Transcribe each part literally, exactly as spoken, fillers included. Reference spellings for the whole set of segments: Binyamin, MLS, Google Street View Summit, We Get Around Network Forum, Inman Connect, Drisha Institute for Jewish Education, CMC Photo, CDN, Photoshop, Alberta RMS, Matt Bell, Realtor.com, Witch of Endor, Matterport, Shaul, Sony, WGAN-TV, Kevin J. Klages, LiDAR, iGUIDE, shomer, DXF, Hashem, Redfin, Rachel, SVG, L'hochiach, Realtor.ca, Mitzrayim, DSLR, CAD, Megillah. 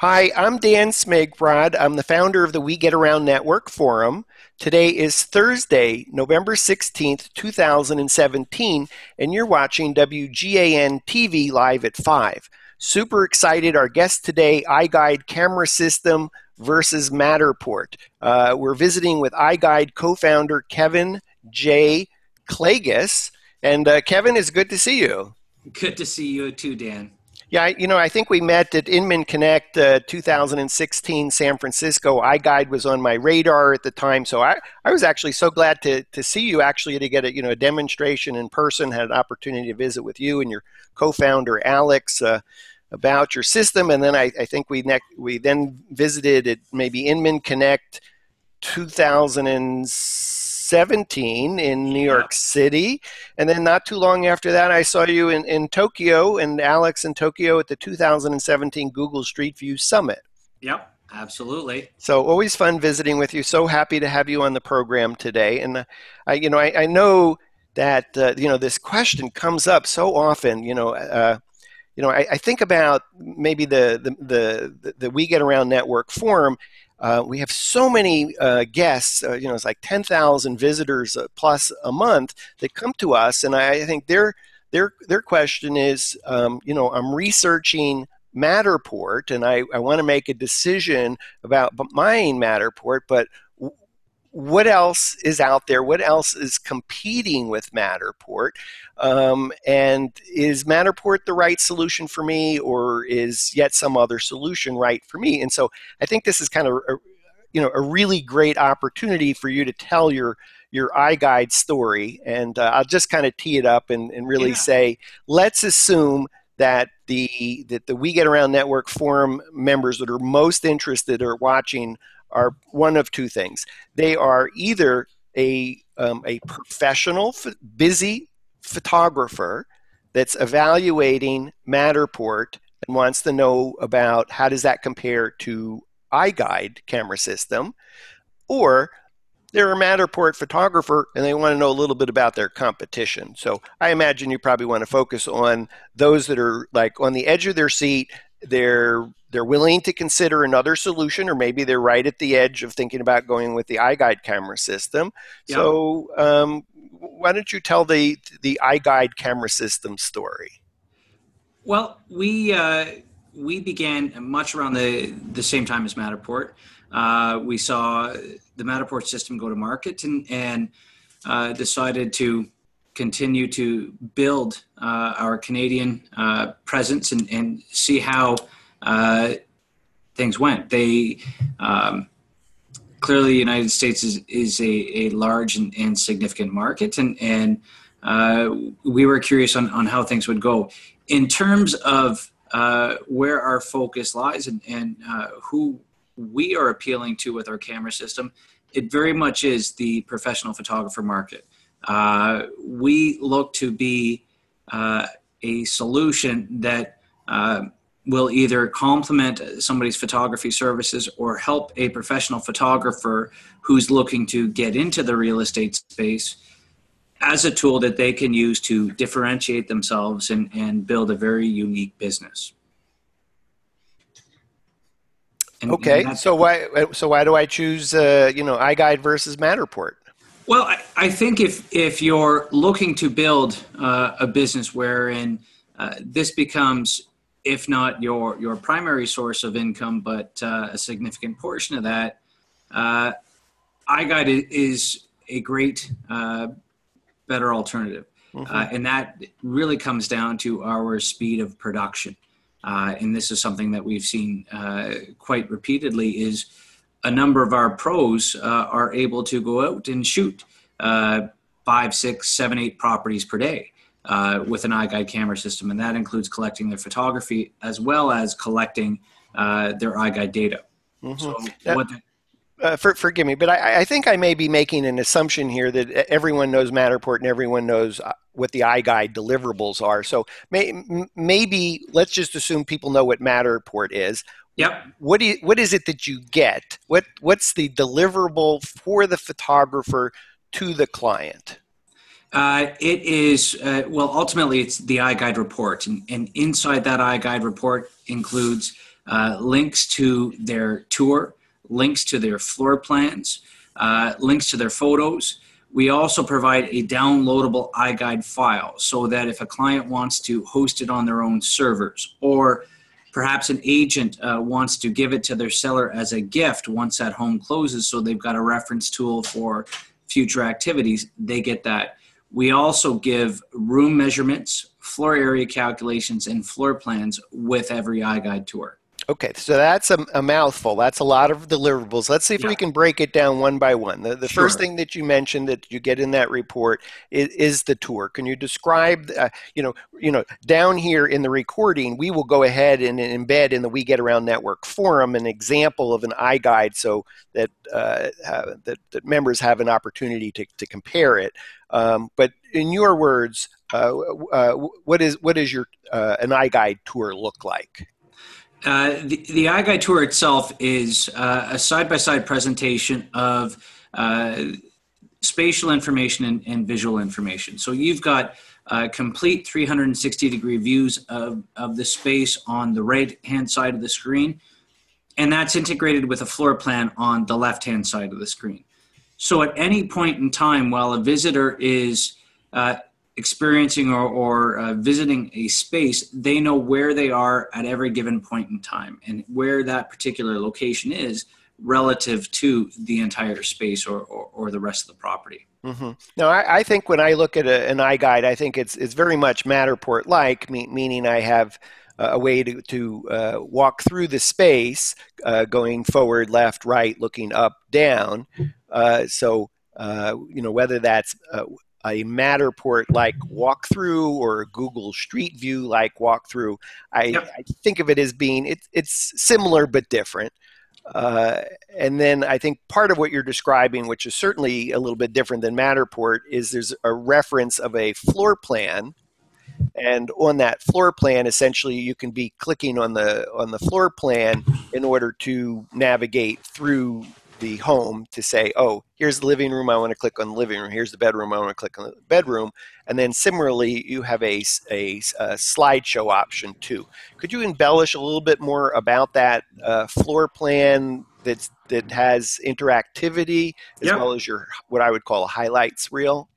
Hi, I'm Dan Smigrod. I'm the founder of the We Get Around Network Forum. Today is Thursday, November sixteenth, two thousand seventeen, and you're watching W G A N T V Live at five. Super excited. Our guest today, iGUIDE Camera System versus Matterport. Uh, we're visiting with iGUIDE co-founder Kevin J. Klages. And uh, Kevin, it's good to see you. Good to see you too, Dan. Yeah, you know, I think we met at Inman Connect uh, two thousand sixteen, San Francisco. iGUIDE was on my radar at the time, so I, I was actually so glad to, to see you actually to get a, you know, a demonstration in person, had an opportunity to visit with you and your co-founder, Alex, uh, about your system. And then I, I think we, we then visited at maybe Inman Connect two thousand seventeen in New York City. And then not too long after that, I saw you in, in Tokyo and Alex in Tokyo at the two thousand seventeen Google Street View Summit. Yep, absolutely. So always fun visiting with you. So happy to have you on the program today. And uh, I, you know, I, I know that, uh, you know, this question comes up so often, you know, uh, you know, I, I think about maybe the, the, the, the, the We Get Around Network Forum. Uh, we have so many uh, guests, uh, you know, it's like ten thousand visitors plus a month that come to us. And I, I think their, their, their question is, um, you know, I'm researching Matterport and I, I want to make a decision about buying Matterport, but what else is out there? What else is competing with Matterport? Um, and is Matterport the right solution for me, or is yet some other solution right for me? And so I think this is kind of a, you know, a really great opportunity for you to tell your your iGUIDE story. And uh, I'll just kind of tee it up and, and really yeah. say, let's assume that the that the We Get Around Network Forum members that are most interested are watching are one of two things. They are either a, um, a professional, busy photographer that's evaluating Matterport and wants to know about how does that compare to iGUIDE camera system, or they're a Matterport photographer and they want to know a little bit about their competition. So I imagine you probably want to focus on those that are like on the edge of their seat. They're they're willing to consider another solution, or maybe they're right at the edge of thinking about going with the iGUIDE camera system. Yeah. So um, why don't you tell the the iGUIDE camera system story? Well, we uh, we began much around the the same time as Matterport. Uh, we saw the Matterport system go to market and and uh, decided to continue to build uh, our Canadian uh, presence and, and see how uh, things went. They um, clearly, the United States is, is a, a large and, and significant market, and, and uh, we were curious on, on how things would go. In terms of uh, where our focus lies and, and uh, who we are appealing to with our camera system, it very much is the professional photographer market. Uh, we look to be uh, a solution that uh, will either complement somebody's photography services or help a professional photographer who's looking to get into the real estate space as a tool that they can use to differentiate themselves and, and build a very unique business. And, okay, and so why so why do I choose uh, you know, iGUIDE versus Matterport? Well, I, I think if, if you're looking to build uh, a business wherein uh, this becomes, if not your, your primary source of income, but uh, a significant portion of that, uh, iGUIDE is a great, uh, better alternative. Mm-hmm. uh, and that really comes down to our speed of production. Uh, and this is something that we've seen uh, quite repeatedly is, a number of our pros uh, are able to go out and shoot uh, five, six, seven, eight properties per day uh, with an iGUIDE camera system. And that includes collecting their photography as well as collecting uh, their iGUIDE data. Mm-hmm. So that, what uh, for, forgive me, but I, I think I may be making an assumption here that everyone knows Matterport and everyone knows what the iGUIDE deliverables are. So may, maybe let's just assume people know what Matterport is. Yep. What do you, what is it that you get? What what's the deliverable for the photographer to the client? Uh, it is uh, well, ultimately, it's the iGUIDE report, and, and inside that iGUIDE report includes uh, links to their tour, links to their floor plans, uh, links to their photos. We also provide a downloadable iGUIDE file so that if a client wants to host it on their own servers, or perhaps an agent uh, wants to give it to their seller as a gift once that home closes, so they've got a reference tool for future activities, they get that. We also give room measurements, floor area calculations, and floor plans with every iGUIDE tour. Okay, so that's a, a mouthful. That's a lot of deliverables. Let's see if yeah. we can break it down one by one. The, the sure. first thing that you mentioned that you get in that report is, is the tour. Can you describe, uh, you know, you know, down here in the recording, we will go ahead and embed in the We Get Around Network Forum an example of an iGUIDE so that uh, uh, that, that members have an opportunity to, to compare it. Um, but in your words, uh, uh, what is what is your uh, an iGUIDE tour look like? Uh, the, the iGUIDE tour itself is uh, a side-by-side presentation of uh, spatial information and, and visual information. So you've got uh, complete three hundred sixty degree views of, of the space on the right-hand side of the screen, and that's integrated with a floor plan on the left-hand side of the screen. So at any point in time while a visitor is uh, experiencing or, or uh, visiting a space, they know where they are at every given point in time and where that particular location is relative to the entire space or, or, or the rest of the property. Mm-hmm. Now, I, I think when I look at a, an iGUIDE, I think it's, it's very much Matterport-like, me, meaning I have a way to, to uh, walk through the space, uh, going forward, left, right, looking up, down. Uh, so, uh, you know, whether that's uh, a Matterport-like walkthrough or a Google Street View-like walkthrough. I, yep. I think of it as being, it, it's similar but different. Uh, and then I think part of what you're describing, which is certainly a little bit different than Matterport, is there's a reference of a floor plan. And on that floor plan, essentially, you can be clicking on the, on the floor plan in order to navigate through the home to say, oh, here's the living room, I want to click on the living room, here's the bedroom, I want to click on the bedroom. And then similarly, you have a, a, a slideshow option too. Could you embellish a little bit more about that uh, floor plan that's, that has interactivity as yeah. well as your, what I would call a highlights reel?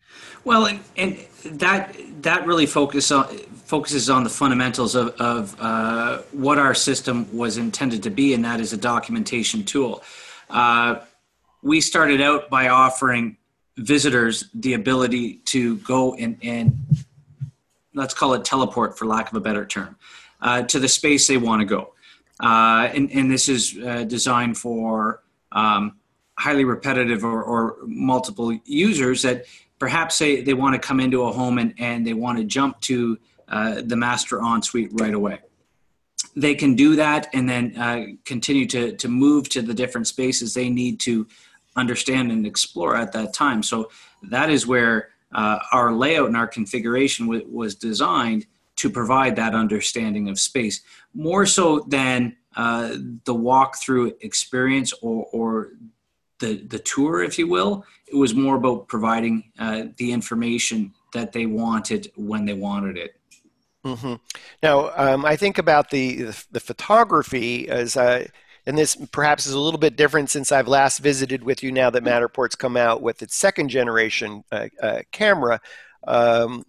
Well, and, and that that really focus on, focuses on the fundamentals of, of uh, what our system was intended to be, and that is a documentation tool. Uh, we started out by offering visitors the ability to go and, and let's call it teleport, for lack of a better term, uh, to the space they want to go. Uh, and, and this is uh, designed for um, highly repetitive or, or multiple users that perhaps say they want to come into a home and, and they want to jump to uh, the master ensuite right away. They can do that and then uh, continue to, to move to the different spaces they need to understand and explore at that time. So that is where uh, our layout and our configuration w was designed to provide that understanding of space, more so than uh, the walkthrough experience or, or the, the tour, if you will. It was more about providing uh, the information that they wanted when they wanted it. Mm-hmm. Now, um, I think about the the, the photography as, uh, and this perhaps is a little bit different since I've last visited with you. Now that Matterport's come out with its second generation uh, uh, camera, um,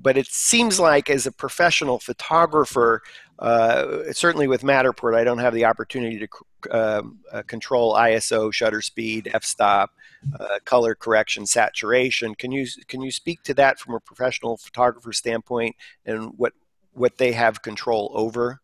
but it seems like as a professional photographer, uh, certainly with Matterport, I don't have the opportunity to uh, uh, control I S O, shutter speed, f-stop, uh, color correction, saturation. Can you can you speak to that from a professional photographer standpoint and what what they have control over?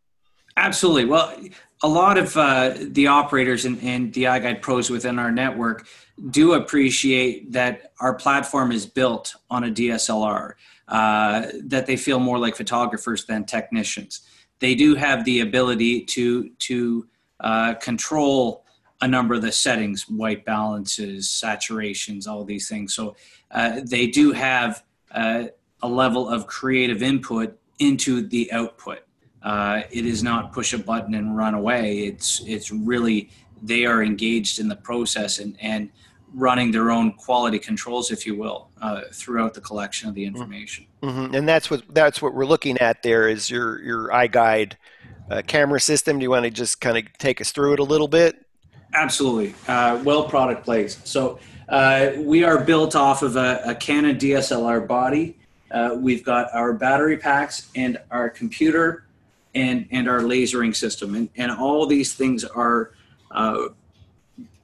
Absolutely. Well, a lot of uh, the operators and, and the iGUIDE pros within our network do appreciate that our platform is built on a D S L R, uh, that they feel more like photographers than technicians. They do have the ability to, to uh, control a number of the settings, white balances, saturations, all these things. So uh, they do have uh, a level of creative input into the output. Uh, it is not push a button and run away. It's it's really they are engaged in the process and, and running their own quality controls, if you will, uh, throughout the collection of the information. Mm-hmm. And that's what that's what we're looking at there is your your iGUIDE uh, camera system. Do you want to just kind of take us through it a little bit? Absolutely. Uh, well, product plays. So uh, we are built off of a, a Canon D S L R body. Uh, we've got our battery packs and our computer and, and our lasering system. And, and all these things are, uh,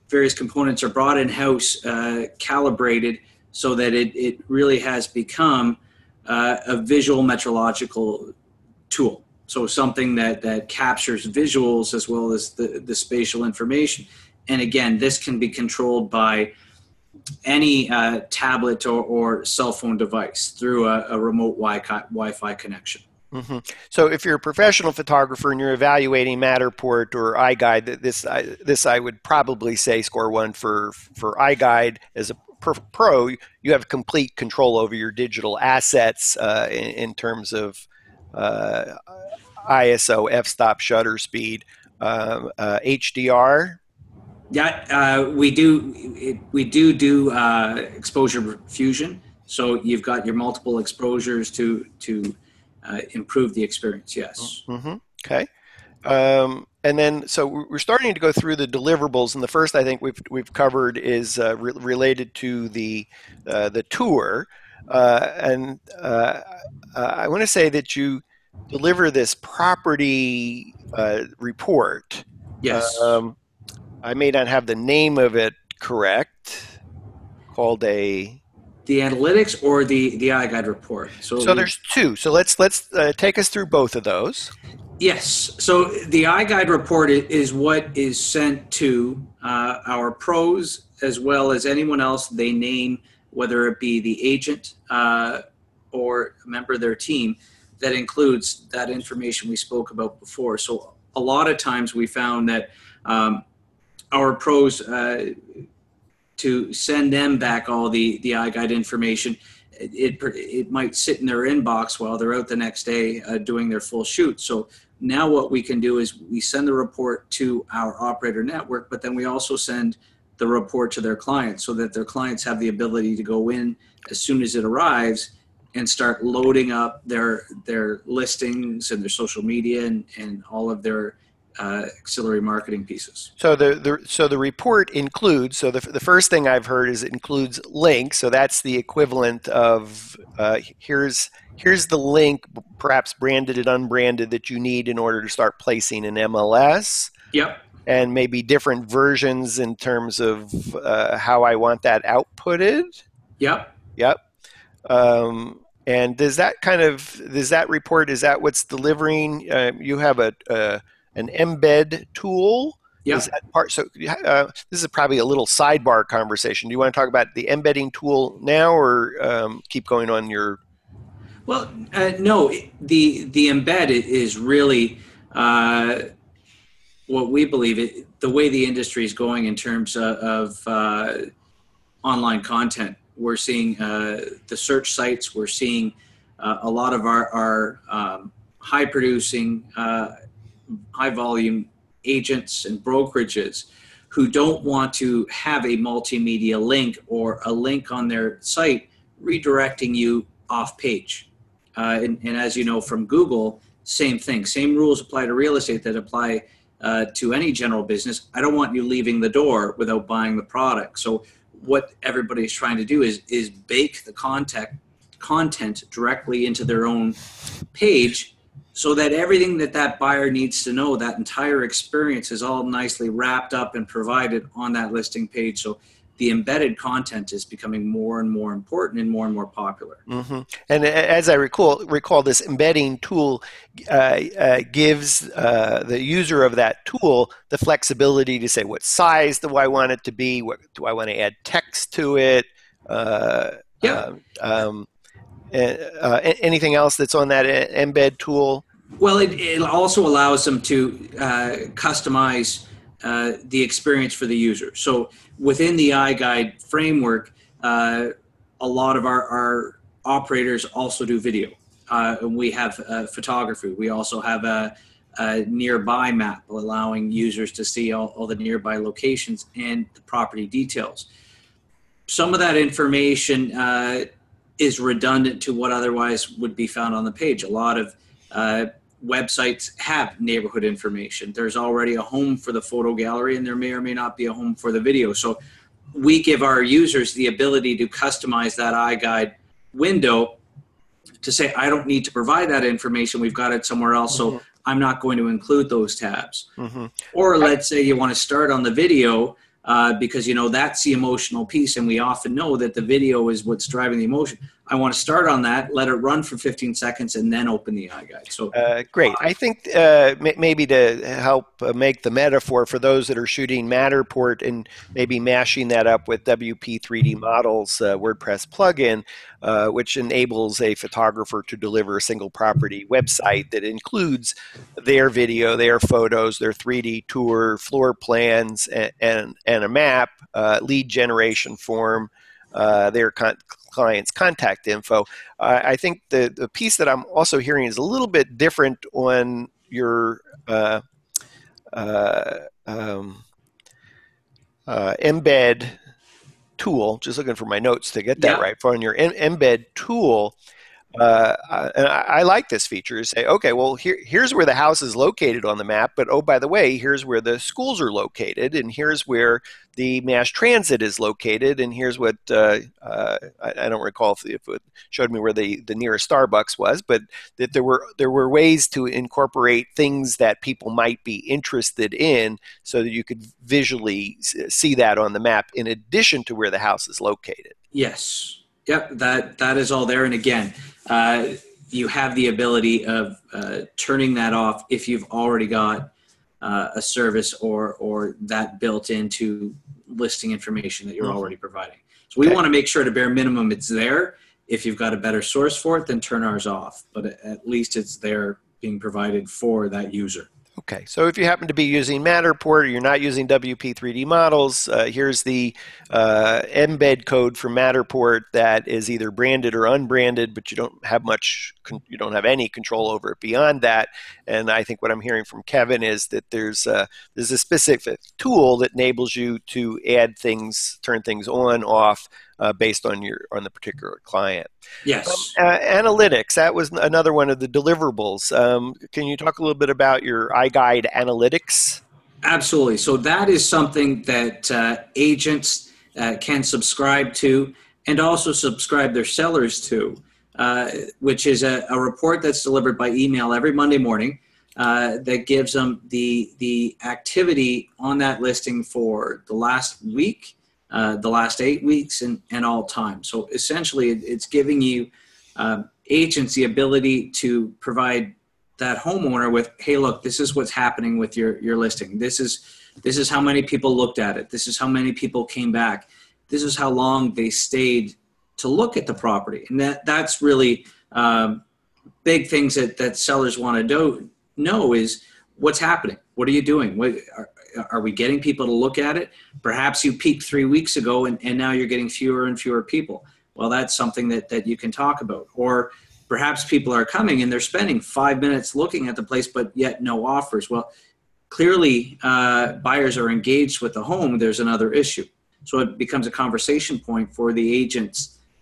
various components are brought in-house, uh, calibrated so that it, it really has become uh, a visual metrological tool. So something that, that captures visuals as well as the, the spatial information. And again, this can be controlled by any uh, tablet or, or cell phone device through a, a remote Wi-Fi connection. Mm-hmm. So if you're a professional photographer and you're evaluating Matterport or iGUIDE, this I, this I would probably say score one for, for iGUIDE. As a pro, you have complete control over your digital assets uh, in, in terms of uh, I S O, f-stop, shutter speed, uh, uh, H D R. Yeah, uh, we do. We do do uh, exposure fusion. So you've got your multiple exposures to to uh, improve the experience. Yes. Mm-hmm. Okay. Um, and then, so we're starting to go through the deliverables, and the first I think we've we've covered is uh, re related to the uh, the tour. Uh, and uh, I want to say that you deliver this property uh, report. Yes. Um, I may not have the name of it correct, called a... The analytics or the, the iGUIDE report. So, so there's two. So let's, let's uh, take us through both of those. Yes. So the iGUIDE report is what is sent to uh, our pros as well as anyone else they name, whether it be the agent uh, or a member of their team, that includes that information we spoke about before. So a lot of times we found that um, our pros, uh, to send them back all the, the iGUIDE information, it, it, it might sit in their inbox while they're out the next day uh, doing their full shoot. So now what we can do is we send the report to our operator network, but then we also send the report to their clients so that their clients have the ability to go in as soon as it arrives and start loading up their, their listings and their social media and, and all of their Uh, auxiliary marketing pieces. So the, the so the report includes, so the, the first thing I've heard is it includes links. So that's the equivalent of uh, here's here's the link, perhaps branded and unbranded, that you need in order to start placing an M L S. Yep. And maybe different versions in terms of uh, how I want that outputted. Yep. Yep. Um, and does that kind of does that report is that what's delivering? Uh, you have a. a an embed tool. Yeah. Is that part? So uh, this is probably a little sidebar conversation. Do you want to talk about the embedding tool now, or um, keep going on your? Well, uh, no. The the embed is really uh, what we believe it, the way the industry is going in terms of, of uh, online content. We're seeing uh, the search sites. We're seeing uh, a lot of our our um, high producing. Uh, high volume agents and brokerages who don't want to have a multimedia link or a link on their site redirecting you off page. Uh, and, and as you know from Google, same thing, same rules apply to real estate that apply uh, to any general business. I don't want you leaving the door without buying the product. So what everybody's trying to do is, is bake the content, content directly into their own page, so that everything that that buyer needs to know, that entire experience, is all nicely wrapped up and provided on that listing page. So the embedded content is becoming more and more important and more and more popular. Mm-hmm. And as I recall, recall this embedding tool uh, uh, gives uh, the user of that tool the flexibility to say, what size do I want it to be? What, do I want to add text to it? Uh, yeah. Um, Uh, anything else that's on that embed tool? Well, it, it also allows them to uh, customize uh, the experience for the user. So within the iGUIDE framework, uh, a lot of our, our operators also do video. Uh, and we have uh, photography. We also have a, a nearby map allowing users to see all, all the nearby locations and the property details. Some of that information uh, is redundant to what otherwise would be found on the page. A lot of uh, websites have neighborhood information. There's already a home for the photo gallery, and there may or may not be a home for the video. So we give our users the ability to customize that iGUIDE window to say, I don't need to provide that information. We've got it somewhere else. Mm-hmm. So I'm not going to include those tabs. Mm-hmm. Or let's say you want to start on the video uh, because, you know, that's the emotional piece. And we often know that the video is what's driving the emotion. I want to start on that, let it run for fifteen seconds, and then open the iGUIDE. So uh, great. Uh, I think uh, maybe to help make the metaphor for those that are shooting Matterport and maybe mashing that up with W P three D Models uh, WordPress plugin, uh, which enables a photographer to deliver a single property website that includes their video, their photos, their three D tour, floor plans, and and, and a map, uh, lead generation form, uh, their con- client's contact info. Uh, I think the, the piece that I'm also hearing is a little bit different on your uh, uh, um, uh, embed tool. Just looking for my notes to get that yeah. right. On your em- embed tool, uh, I, and I, I like this feature. To say, okay, well, here, here's where the house is located on the map, but oh, by the way, here's where the schools are located, and here's where the mass transit is located, and here's what, uh, uh, I, I don't recall if, if it showed me where the, the nearest Starbucks was, but that there were there were ways to incorporate things that people might be interested in so that you could visually see that on the map in addition to where the house is located. Yes. Yep, that, that is all there. And again, uh, you have the ability of uh, turning that off if you've already got Uh, a service or or that built into listing information that you're mm-hmm. already providing. So we okay. want to make sure at a bare minimum it's there. If you've got a better source for it, then turn ours off. But at least it's there being provided for that user. Okay, so if you happen to be using Matterport or you're not using W P three D Models, uh, here's the uh, embed code for Matterport that is either branded or unbranded, but you don't have much, you don't have any control over it beyond that. And I think what I'm hearing from Kevin is that there's a, there's a specific tool that enables you to add things, turn things on, off, Uh, based on your on the particular client. Yes. Um, uh, analytics, that was another one of the deliverables. Um, can you talk a little bit about your iGUIDE analytics? Absolutely. So that is something that uh, agents uh, can subscribe to and also subscribe their sellers to, uh, which is a, a report that's delivered by email every Monday morning uh, that gives them the the activity on that listing for the last week, Uh, the last eight weeks and, and all time. So essentially it, it's giving you uh, agents the ability to provide that homeowner with, hey, look, this is what's happening with your, your listing. This is, this is how many people looked at it. This is how many people came back. This is how long they stayed to look at the property. And that, that's really um, big things that, that sellers want to do, know is what's happening. What are you doing? What are, Are we getting people to look at it? Perhaps you peaked three weeks ago and, and now you're getting fewer and fewer people. Well, that's something that, that you can talk about. Or perhaps people are coming and they're spending five minutes looking at the place, but yet no offers. Well, clearly uh, buyers are engaged with the home. There's another issue. So it becomes a conversation point for the agents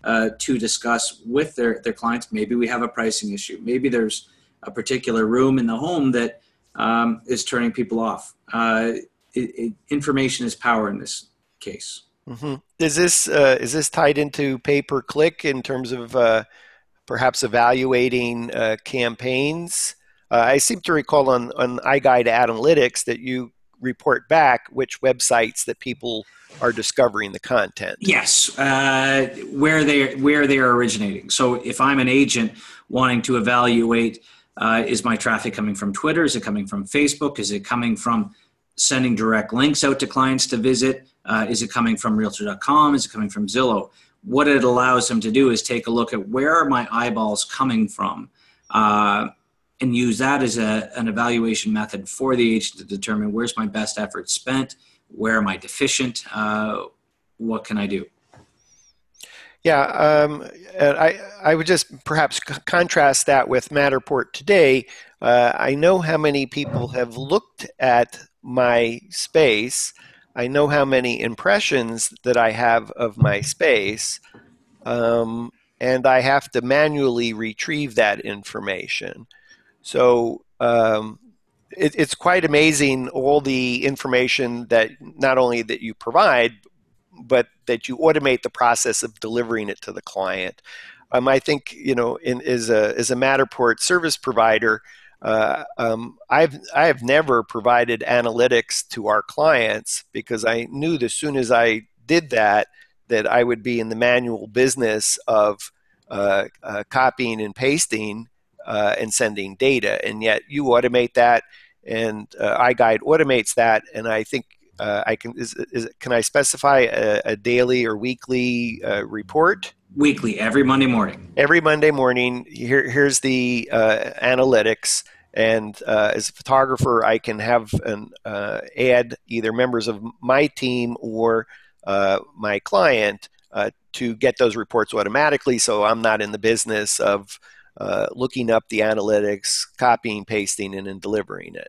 uh, to discuss with their, their clients. Maybe we have a pricing issue. Maybe there's a particular room in the home that Um, is turning people off. Uh, it, it, information is power in this case. Mm-hmm. Is this uh, is this tied into pay per click in terms of uh, perhaps evaluating uh, campaigns? Uh, I seem to recall on on iGUIDE Analytics that you report back which websites that people are discovering the content. Yes, uh, where they where they are originating. So if I'm an agent wanting to evaluate. Uh, is my traffic coming from Twitter? Is it coming from Facebook? Is it coming from sending direct links out to clients to visit? Uh, is it coming from Realtor dot com? Is it coming from Zillow? What it allows them to do is take a look at where are my eyeballs coming from uh, and use that as a, an evaluation method for the agent to determine where's my best effort spent, where am I deficient, uh, what can I do? Yeah, um, I I would just perhaps c- contrast that with Matterport today. Uh, I know how many people have looked at my space. I know how many impressions that I have of my space, um, and I have to manually retrieve that information. So um, it, it's quite amazing all the information that not only that you provide, but that you automate the process of delivering it to the client. Um, I think, you know, in, as a as a Matterport service provider, uh, um, I've I have never provided analytics to our clients, because I knew that as soon as I did that, that I would be in the manual business of uh, uh, copying and pasting uh, and sending data. And yet, you automate that, and uh, iGUIDE automates that. And I think uh, I can is, is, can I specify a, a daily or weekly uh, report? Weekly, every Monday morning. Every Monday morning, here, here's the uh, analytics. And uh, as a photographer, I can have an uh, add either members of my team or uh, my client uh, to get those reports automatically. So I'm not in the business of uh, looking up the analytics, copying, pasting, and then delivering it.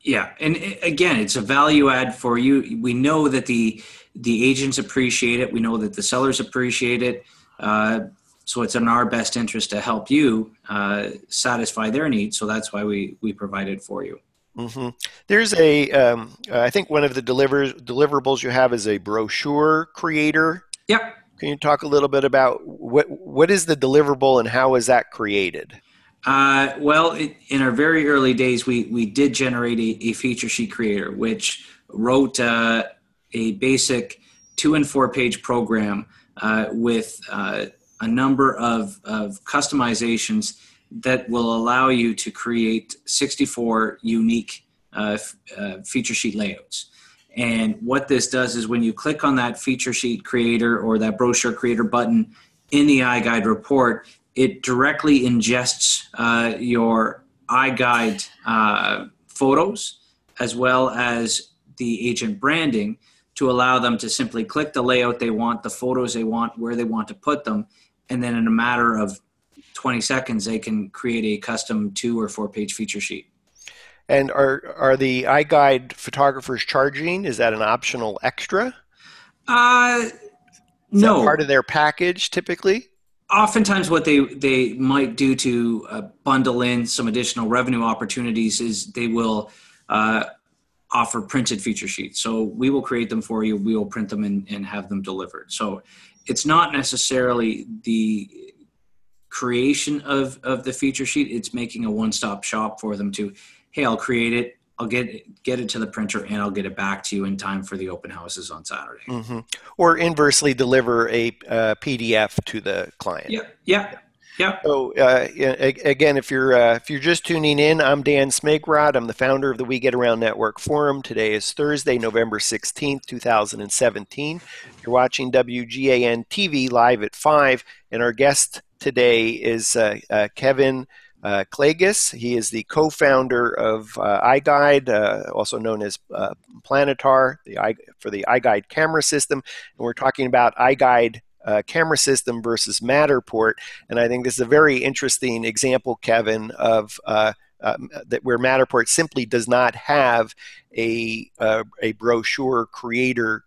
Yeah. And again, it's a value add for you. We know that the the agents appreciate it. We know that the sellers appreciate it. Uh, so it's in our best interest to help you uh, satisfy their needs. So that's why we, we provide it for you. Mm-hmm. There's a, um, I think one of the deliver deliverables you have is a brochure creator. Yep. Can you talk a little bit about what what is the deliverable and how is that created? Uh, well, it, in our very early days, we, we did generate a, a feature sheet creator, which wrote uh, a basic two and four page program uh, with uh, a number of, of customizations that will allow you to create sixty-four unique uh, uh, feature sheet layouts. And what this does is when you click on that feature sheet creator or that brochure creator button in the iGUIDE report, it directly ingests uh, your iGUIDE uh, photos as well as the agent branding to allow them to simply click the layout they want, the photos they want, where they want to put them, and then in a matter of twenty seconds, they can create a custom two or four page feature sheet. And are, are the iGUIDE photographers charging? Is that an optional extra? Uh, no. Is that part of their package typically? Oftentimes what they, they might do to uh, bundle in some additional revenue opportunities is they will uh, offer printed feature sheets. So we will create them for you. We will print them and, and have them delivered. So it's not necessarily the creation of, of the feature sheet. It's making a one-stop shop for them to, hey, I'll create it. I'll get it, get it to the printer and I'll get it back to you in time for the open houses on Saturday. Mm-hmm. Or inversely deliver a uh, P D F to the client. Yeah, yeah, yeah. So uh, again, if you're uh, if you're just tuning in, I'm Dan Smigrod. I'm the founder of the We Get Around Network Forum. Today is Thursday, November sixteenth, two thousand seventeen. You're watching W G A N T V live at five, and our guest today is uh, uh, Kevin Uh, Klages. He is the co-founder of uh, iGUIDE, uh, also known as uh, Planitar, the I, for the iGUIDE camera system. And we're talking about iGUIDE uh, camera system versus Matterport. And I think this is a very interesting example, Kevin, of uh, um, that where Matterport simply does not have a uh, a brochure creator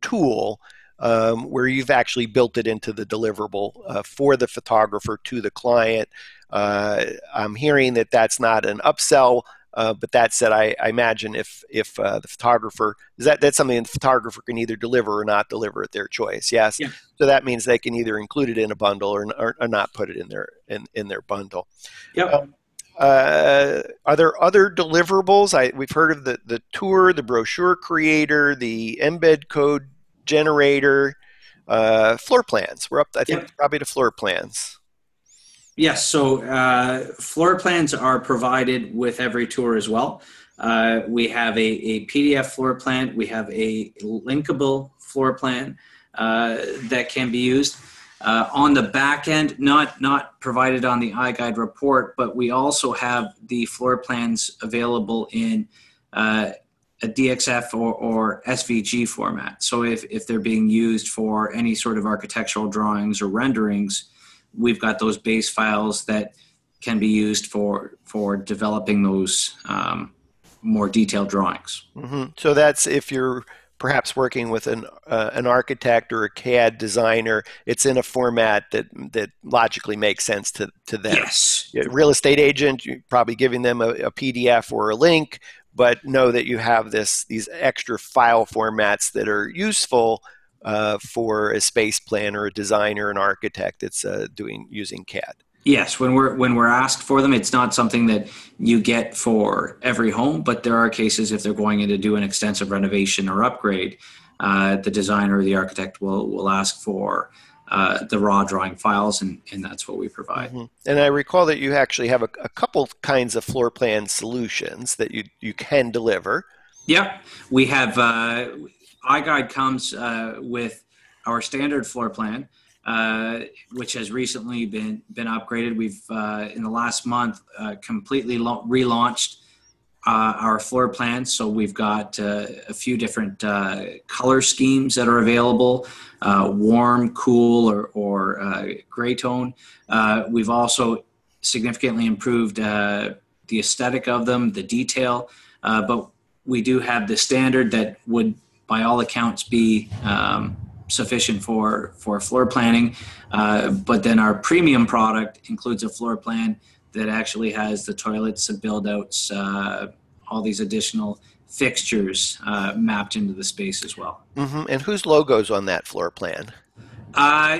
tool, um, where you've actually built it into the deliverable uh, for the photographer to the client. Uh, I'm hearing that that's not an upsell, uh, but that said, I, I imagine if if uh, the photographer is that that's something the photographer can either deliver or not deliver at their choice. Yes, yeah. So that means they can either include it in a bundle or or, or not put it in their in, in their bundle. Yep. Um, uh, are there other deliverables? I we've heard of the the tour, the brochure creator, the embed code generator, uh, floor plans. We're up to, I think, yep, probably to floor plans. Yes, so uh, floor plans are provided with every tour as well. Uh, we have a, a P D F floor plan. We have a linkable floor plan uh, that can be used. Uh, on the back end, not, not provided on the iGUIDE report, but we also have the floor plans available in uh, a D X F or, or S V G format. So if, if they're being used for any sort of architectural drawings or renderings, we've got those base files that can be used for for developing those um, more detailed drawings. Mm-hmm. So that's if you're perhaps working with an uh, an architect or a C A D designer, it's in a format that that logically makes sense to, to them. Yes. Real estate agent, you're probably giving them a, a P D F or a link, but know that you have this these extra file formats that are useful uh, for a space planner, a designer, an architect that's uh, doing using C A D. Yes, when we're when we're asked for them, it's not something that you get for every home, but there are cases if they're going in to do an extensive renovation or upgrade, uh, the designer or the architect will will ask for uh, the raw drawing files, and, and that's what we provide. Mm-hmm. And I recall that you actually have a, a couple kinds of floor plan solutions that you, you can deliver. Yeah, we have uh, iGUIDE comes uh, with our standard floor plan, Uh, which has recently been been upgraded. We've uh, in the last month uh, completely relaunched uh, our floor plans. So we've got uh, a few different uh, color schemes that are available: uh, warm, cool, or, or uh, gray tone. Uh, we've also significantly improved uh, the aesthetic of them, the detail. Uh, but we do have the standard that would, by all accounts, be Um, sufficient for for floor planning, uh, but then our premium product includes a floor plan that actually has the toilets, the build outs, uh, all these additional fixtures uh, mapped into the space as well. Mm-hmm. And whose logo's on that floor plan? Uh,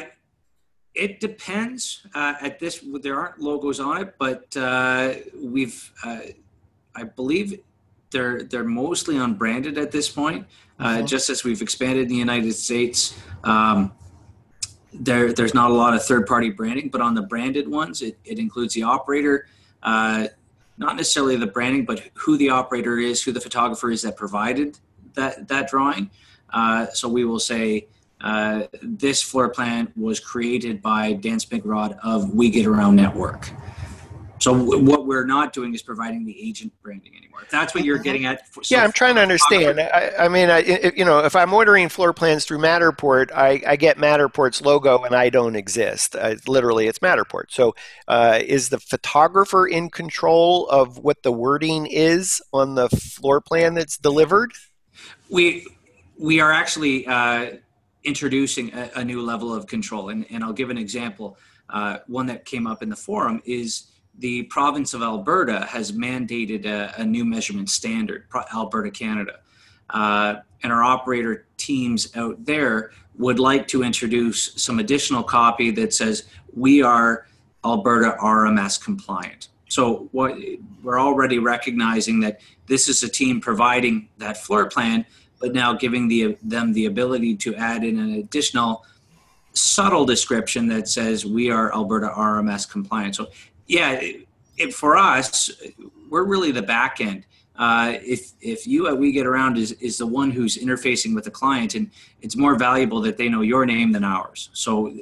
it depends. Uh, at this, there aren't logos on it, but uh, we've, uh, I believe, They're, they're mostly unbranded at this point. Uh, mm-hmm. Just as we've expanded in the United States, um, there, there's not a lot of third-party branding, but on the branded ones, it, it includes the operator, uh, not necessarily the branding, but who the operator is, who the photographer is that provided that, that drawing. Uh, so we will say, uh, this floor plan was created by Dan Smigrod of We Get Around Network. So what we're not doing is providing the agent branding anymore. If that's what you're getting at. So yeah, I'm trying to understand. I, I mean, I, you know, if I'm ordering floor plans through Matterport, I, I get Matterport's logo and I don't exist. I, literally, it's Matterport. So uh, is the photographer in control of what the wording is on the floor plan that's delivered? We, we are actually uh, introducing a, a new level of control. And, and I'll give an example. Uh, one that came up in the forum is the province of Alberta has mandated a, a new measurement standard, Alberta, Canada. Uh, and our operator teams out there would like to introduce some additional copy that says, we are Alberta R M S compliant. So what, we're already recognizing that this is a team providing that floor plan, but now giving the, them the ability to add in an additional subtle description that says, we are Alberta R M S compliant. So yeah, it, it, for us, we're really the back end. Uh, if if you at We Get Around is, is the one who's interfacing with the client, and it's more valuable that they know your name than ours. So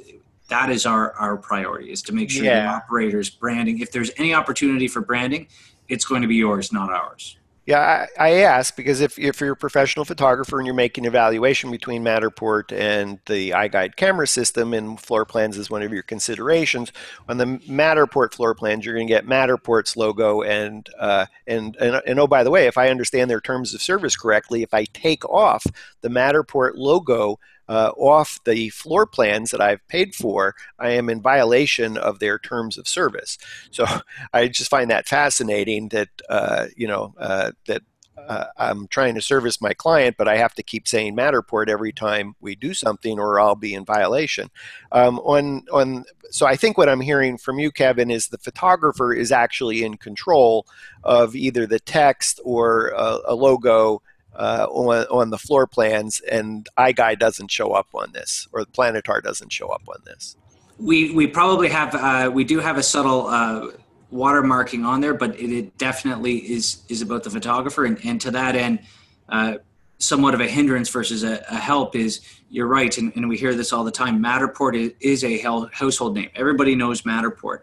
that is our, our priority, is to make sure yeah. the operator's branding, if there's any opportunity for branding, it's going to be yours, not ours. Yeah, I, I ask because if, if you're a professional photographer and you're making an evaluation between Matterport and the iGUIDE camera system, and floor plans is one of your considerations, on the Matterport floor plans, you're going to get Matterport's logo. And, uh, and, and, and oh, by the way, if I understand their terms of service correctly, if I take off the Matterport logo uh, off the floor plans that I've paid for, I am in violation of their terms of service. So I just find that fascinating that, uh, you know, uh, that uh, I'm trying to service my client, but I have to keep saying Matterport every time we do something or I'll be in violation. Um, on, on, so I think what I'm hearing from you, Kevin, is the photographer is actually in control of either the text or a, a logo Uh, on, on the floor plans, and iGUIDE doesn't show up on this, or Planitar doesn't show up on this. We we probably have uh, we do have a subtle uh, watermarking on there, but it, it definitely is is about the photographer, and, and to that end, uh, somewhat of a hindrance versus a, a help is, you're right, and, and we hear this all the time. Matterport is, is a household name. Everybody knows Matterport.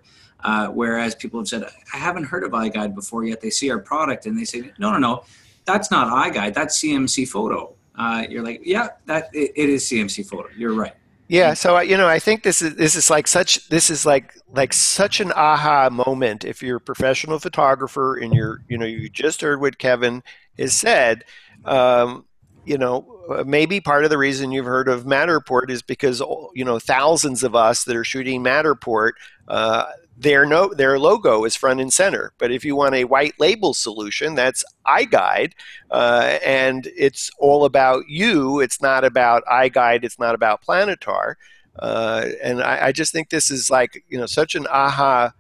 Uh, whereas people have said, I haven't heard of iGUIDE before, yet they see our product and they say, no, no, no. That's not iGUIDE, that's C M C Photo. Uh, you're like, yeah, that it, it is C M C Photo. You're right. Yeah, so you know, I think this is this is like such this is like like such an aha moment if you're a professional photographer and you're you know you just heard what Kevin has said. Um, you know, maybe part of the reason you've heard of Matterport is because, you know, thousands of us that are shooting Matterport, uh, their no, their logo is front and center. But if you want a white label solution, that's iGUIDE, uh, and it's all about you. It's not about iGUIDE. It's not about Planitar. Uh, and I, I just think this is like, you know, such an aha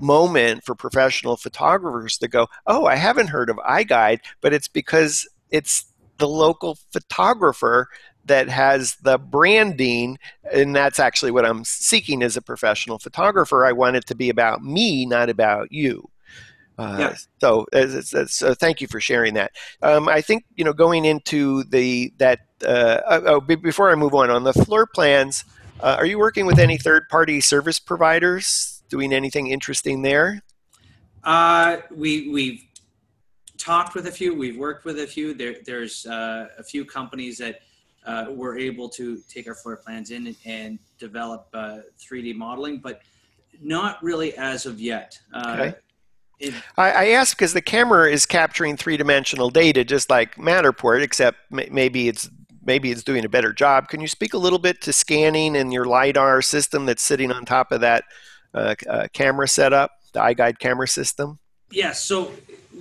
moment for professional photographers to go, oh, I haven't heard of iGUIDE, but it's because it's the local photographer that has the branding, and that's actually what I'm seeking as a professional photographer. I want it to be about me, not about you. Uh, yeah. So, so thank you for sharing that. Um, I think, you know, going into the that uh, oh, before I move on on the floor plans, uh, are you working with any third-party service providers? Doing anything interesting there? Uh, we we've talked with a few. We've worked with a few. There there's uh, a few companies that. Uh, we're able to take our floor plans in and, and develop uh, three D modeling, but not really as of yet. Uh, okay. it, I, I ask because the camera is capturing three-dimensional data, just like Matterport, except m maybe it's maybe it's doing a better job. Can you speak a little bit to scanning and your LiDAR system that's sitting on top of that uh, uh, camera setup, the iGUIDE camera system? Yes. Yeah, so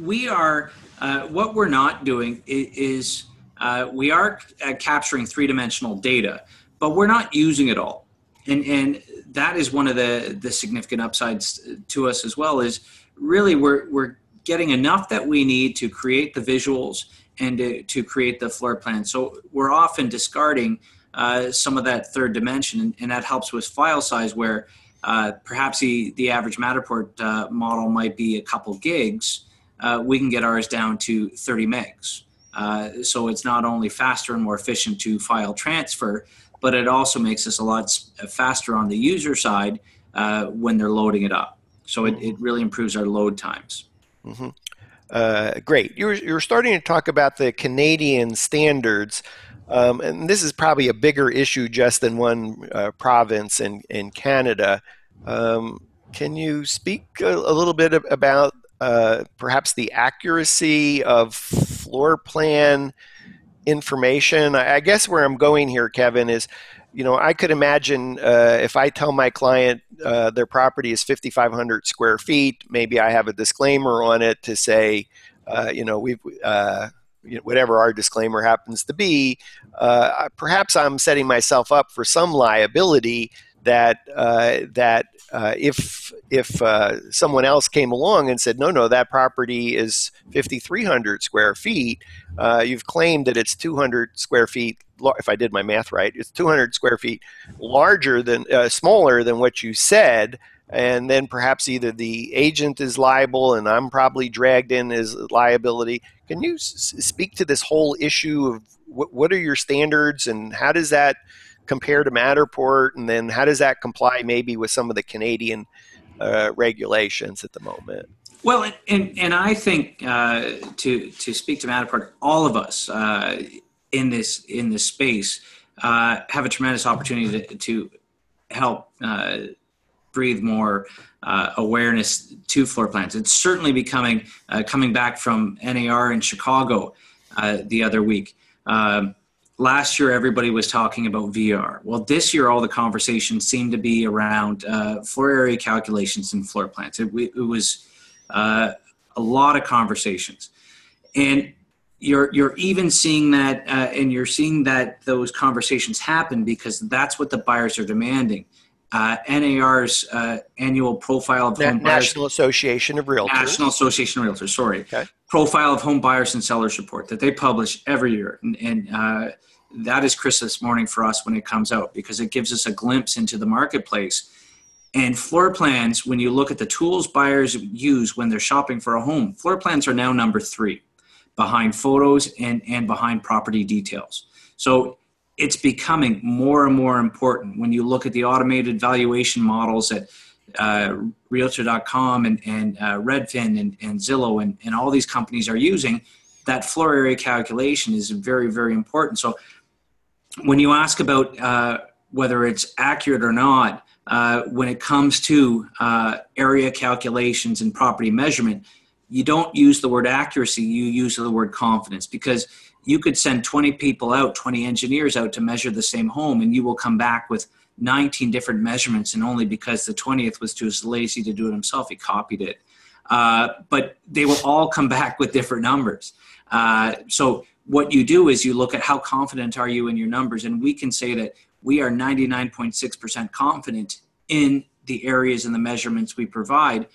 we are. Uh, what we're not doing is. is Uh, we are uh, capturing three-dimensional data, but we're not using it all. And, and that is one of the, the significant upsides to us as well, is really we're, we're getting enough that we need to create the visuals and to, to create the floor plan. So we're often discarding uh, some of that third dimension, and, and that helps with file size where uh, perhaps the, the average Matterport uh, model might be a couple gigs. Uh, we can get ours down to thirty megs. Uh, so it's not only faster and more efficient to file transfer, but it also makes us a lot faster on the user side uh, when they're loading it up. So it, it really improves our load times. Mm-hmm. uh, great. You were, you were starting to talk about the Canadian standards, um, and this is probably a bigger issue just in one uh, province in, in Canada. Um, can you speak a, a little bit about Uh, perhaps the accuracy of floor plan information? I, I guess where I'm going here, Kevin, is, you know, I could imagine uh, if I tell my client uh, their property is fifty-five hundred square feet, maybe I have a disclaimer on it to say, uh, you know, we've, uh, you know, whatever our disclaimer happens to be, uh, perhaps I'm setting myself up for some liability that uh, that uh, if if uh, someone else came along and said, no, no, that property is fifty-three hundred square feet, uh, you've claimed that it's two hundred square feet, if I did my math right, it's two hundred square feet larger than, uh, smaller than what you said, and then perhaps either the agent is liable and I'm probably dragged in as liability. Can you s speak to this whole issue of wh what are your standards and how does that compare to Matterport, and then how does that comply maybe with some of the Canadian uh, regulations at the moment? Well, and, and, and I think uh, to, to speak to Matterport, all of us uh, in, this, in this space uh, have a tremendous opportunity to, to help uh, breathe more uh, awareness to floor plans. It's certainly becoming, uh, coming back from N A R in Chicago uh, the other week. Um, Last year, everybody was talking about V R. Well, this year, all the conversations seemed to be around uh, floor area calculations and floor plans. It, it was uh, a lot of conversations, and you're you're even seeing that, uh, and you're seeing that those conversations happen because that's what the buyers are demanding. Uh, N A R's uh, annual profile of home buyers, National Association of Realtors. National Association of Realtors, sorry. Okay. Profile of home buyers and sellers report that they publish every year. And, and uh, that is Christmas morning for us when it comes out because it gives us a glimpse into the marketplace. And floor plans, when you look at the tools buyers use when they're shopping for a home, floor plans are now number three behind photos and, and behind property details. So it's becoming more and more important when you look at the automated valuation models that uh, Realtor dot com and, and uh, Redfin and, and Zillow and, and all these companies are using. That floor area calculation is very, very important. So when you ask about uh, whether it's accurate or not, uh, when it comes to uh, area calculations and property measurement, you don't use the word accuracy, you use the word confidence, because you could send twenty people out, twenty engineers out to measure the same home, and you will come back with nineteen different measurements, and only because the twentieth was too lazy to do it himself, he copied it. Uh, but they will all come back with different numbers. Uh, so what you do is you look at how confident are you in your numbers, and we can say that we are ninety-nine point six percent confident in the areas and the measurements we provide,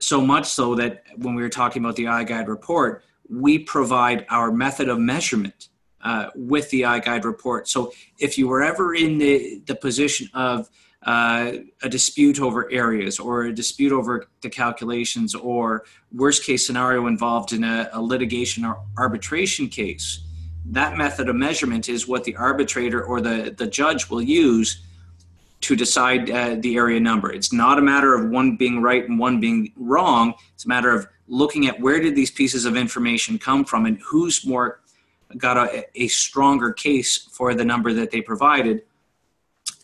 so much so that when we were talking about the iGUIDE report, we provide our method of measurement uh, with the iGUIDE report. So if you were ever in the, the position of uh, a dispute over areas or a dispute over the calculations, or worst case scenario involved in a, a litigation or arbitration case, that method of measurement is what the arbitrator or the, the judge will use to decide uh, the area number. It's not a matter of one being right and one being wrong. It's a matter of looking at where did these pieces of information come from and who's more got a, a stronger case for the number that they provided.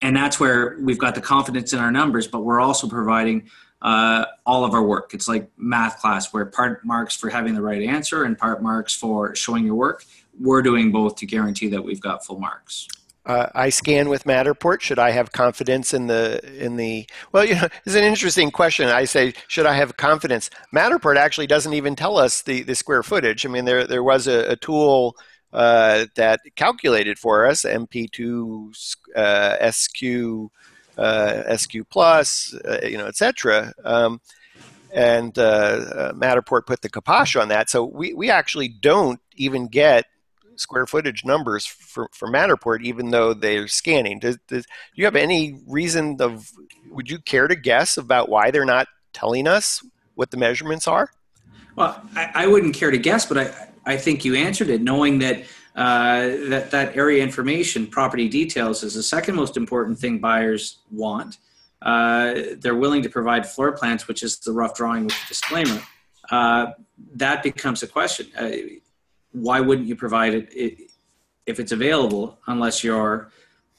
And that's where we've got the confidence in our numbers, but we're also providing uh, all of our work. It's like math class where part marks for having the right answer and part marks for showing your work. We're doing both to guarantee that we've got full marks. Uh, I scan with Matterport. Should I have confidence in the, in the, well, you know, it's an interesting question. I say, should I have confidence? Matterport actually doesn't even tell us the, the square footage. I mean, there, there was a, a tool uh, that calculated for us, M P two, uh, S Q, uh, S Q plus, uh, you know, et cetera. Um, and uh, uh, Matterport put the kibosh on that. So we, we actually don't even get square footage numbers for, for Matterport, even though they're scanning. Does, does, do you have any reason of, would you care to guess about why they're not telling us what the measurements are? Well, I, I wouldn't care to guess, but I, I think you answered it, knowing that, uh, that that area information, property details, is the second most important thing buyers want. Uh, they're willing to provide floor plans, which is the rough drawing with the disclaimer. Uh, that becomes a question. Uh, Why wouldn't you provide it if it's available unless you're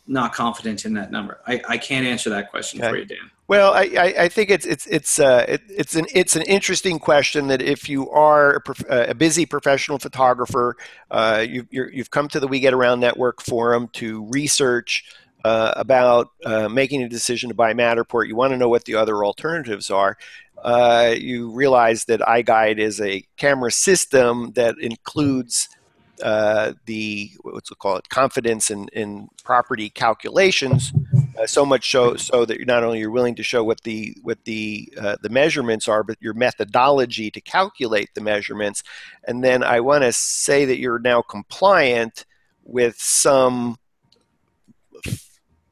not confident in that number? I, I can't answer that question okay. for you, Dan. Well, I, I think it's it's it's uh, it, it's an it's an interesting question that if you are a, prof a busy professional photographer, uh, you, you're, you've come to the We Get Around Network Forum to research uh, about uh, making a decision to buy Matterport. You want to know what the other alternatives are. Uh, you realize that iGUIDE is a camera system that includes uh, the, what's it called, confidence in, in property calculations, uh, so much so, so that you're not only you're willing to show what the, what the, uh, the measurements are, but your methodology to calculate the measurements. And then I want to say that you're now compliant with some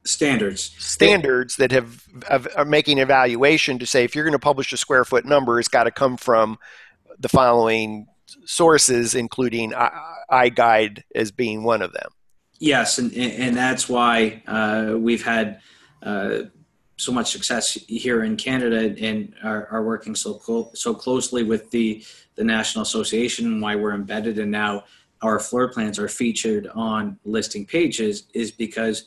Standards. Standards that have, have are making evaluation to say if you're going to publish a square foot number, it's got to come from the following sources, including iGUIDE as being one of them. Yes, and, and that's why uh, we've had uh, so much success here in Canada and are, are working so clo so closely with the, the National Association, and why we're embedded and now our floor plans are featured on listing pages, is because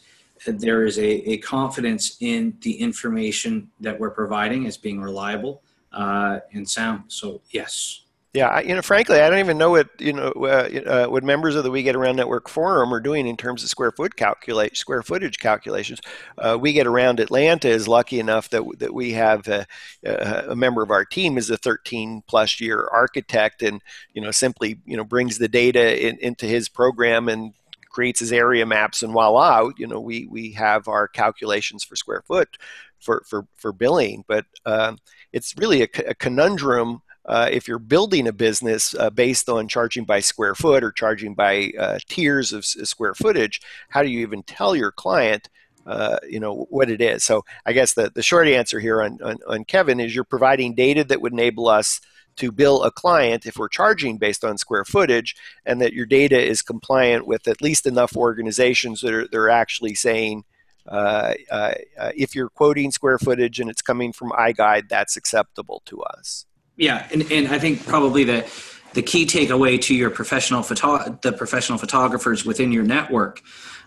there is a, a confidence in the information that we're providing as being reliable uh, and sound. So yes. Yeah, I, you know, frankly, I don't even know what you know uh, uh, what members of the We Get Around Network Forum are doing in terms of square foot calculate square footage calculations. Uh, We Get Around Atlanta is lucky enough that that we have a, a member of our team is a thirteen plus year architect, and you know simply you know brings the data in, into his program and creates his area maps, and voila, you know, we, we have our calculations for square foot for, for, for billing. But um, it's really a, a conundrum uh, if you're building a business uh, based on charging by square foot or charging by uh, tiers of s square footage. How do you even tell your client, uh, you know, what it is? So I guess the, the short answer here on, on, on Kevin is you're providing data that would enable us to bill a client if we're charging based on square footage, and that your data is compliant with at least enough organizations that are, that are actually saying, uh, uh, uh, if you're quoting square footage and it's coming from iGUIDE, that's acceptable to us. Yeah, and, and I think probably the, the key takeaway to your professional photo the professional photographers within your network,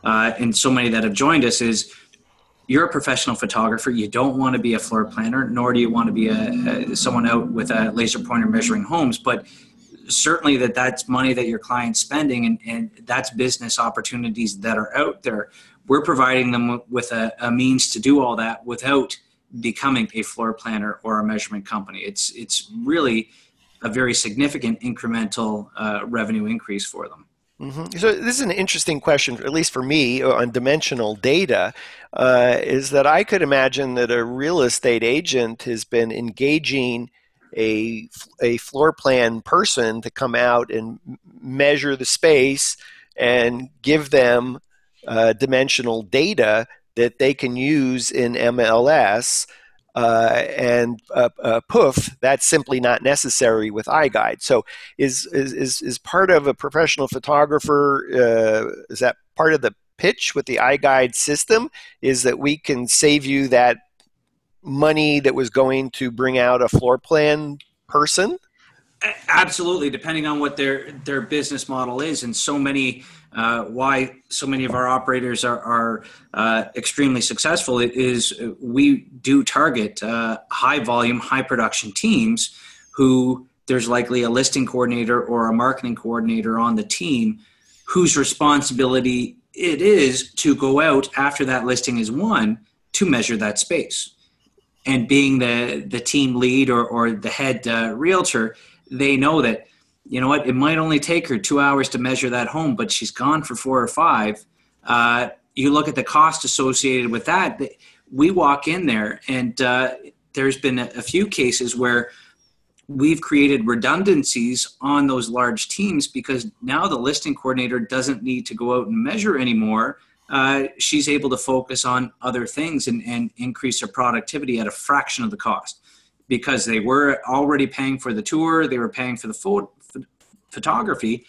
uh, and so many that have joined us, is you're a professional photographer. You don't want to be a floor planner, nor do you want to be a, a, someone out with a laser pointer measuring homes. But certainly that that's money that your client's spending, and, and that's business opportunities that are out there. We're providing them with a, a means to do all that without becoming a floor planner or a measurement company. It's, it's really a very significant incremental uh, revenue increase for them. Mm-hmm. So this is an interesting question, at least for me, on dimensional data, uh, is that I could imagine that a real estate agent has been engaging a, a floor plan person to come out and measure the space and give them uh, dimensional data that they can use in M L S. Uh, and uh, uh, poof, that's simply not necessary with iGUIDE. So is, is, is part of a professional photographer, uh, is that part of the pitch with the iGUIDE system, is that we can save you that money that was going to bring out a floor plan person? Absolutely, depending on what their, their business model is. And so many, uh, why so many of our operators are, are uh, extremely successful is we do target uh, high volume, high production teams who there's likely a listing coordinator or a marketing coordinator on the team whose responsibility it is to go out after that listing is won to measure that space. And being the, the team lead or, or the head uh, realtor, they know that, you know what, it might only take her two hours to measure that home, but she's gone for four or five. Uh, you look at the cost associated with that. We walk in there, and uh, there's been a few cases where we've created redundancies on those large teams because now the listing coordinator doesn't need to go out and measure anymore. Uh, she's able to focus on other things and, and increase her productivity at a fraction of the cost, because they were already paying for the tour, they were paying for the pho- photography.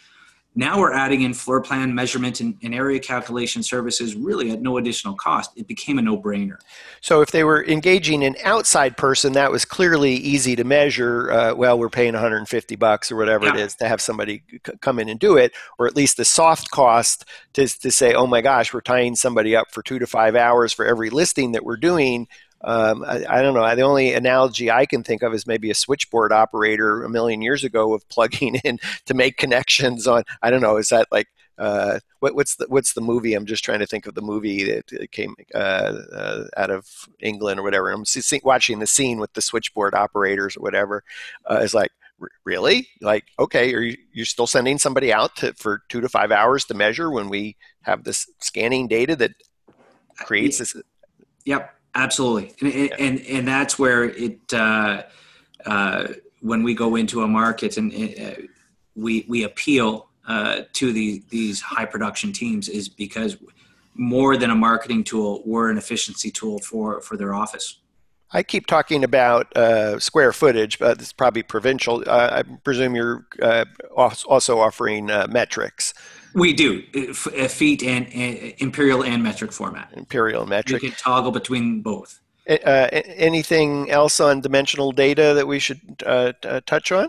Now we're adding in floor plan measurement and, and area calculation services really at no additional cost. It became a no-brainer. So if they were engaging an outside person, that was clearly easy to measure. Uh, well, we're paying one hundred fifty bucks or whatever yeah. it is to have somebody c- come in and do it, or at least the soft cost to, to say, oh my gosh, we're tying somebody up for two to five hours for every listing that we're doing. Um, I, I don't know. The only analogy I can think of is maybe a switchboard operator a million years ago of plugging in to make connections on, I don't know, is that like, uh, what, what's the what's the movie? I'm just trying to think of the movie that came uh, uh, out of England or whatever. I'm see, watching the scene with the switchboard operators or whatever. Uh, it's like, really? Like, okay, are you, you're still sending somebody out to, for two to five hours to measure when we have this scanning data that creates this? Yep. Absolutely. And, yeah. and, and that's where it, uh, uh, when we go into a market and it, uh, we, we appeal uh, to the, these high production teams, is because more than a marketing tool, we're an efficiency tool for, for their office. I keep talking about uh, square footage, but it's probably provincial. Uh, I presume you're uh, also offering uh, metrics. We do, feet and, and imperial and metric format. Imperial and metric. You can toggle between both. Uh, anything else on dimensional data that we should uh, t- touch on?